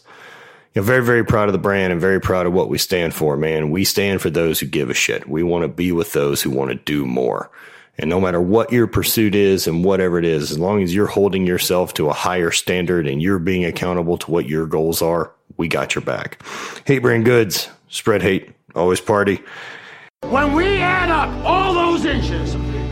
You know, very, very proud of the brand and very proud of what we stand for, man. We stand for those who give a shit. We want to be with those who want to do more. And no matter what your pursuit is and whatever it is, as long as you're holding yourself to a higher standard and you're being accountable to what your goals are, we got your back. Hate Brand Goods, spread hate, always party. When we add up all those inches,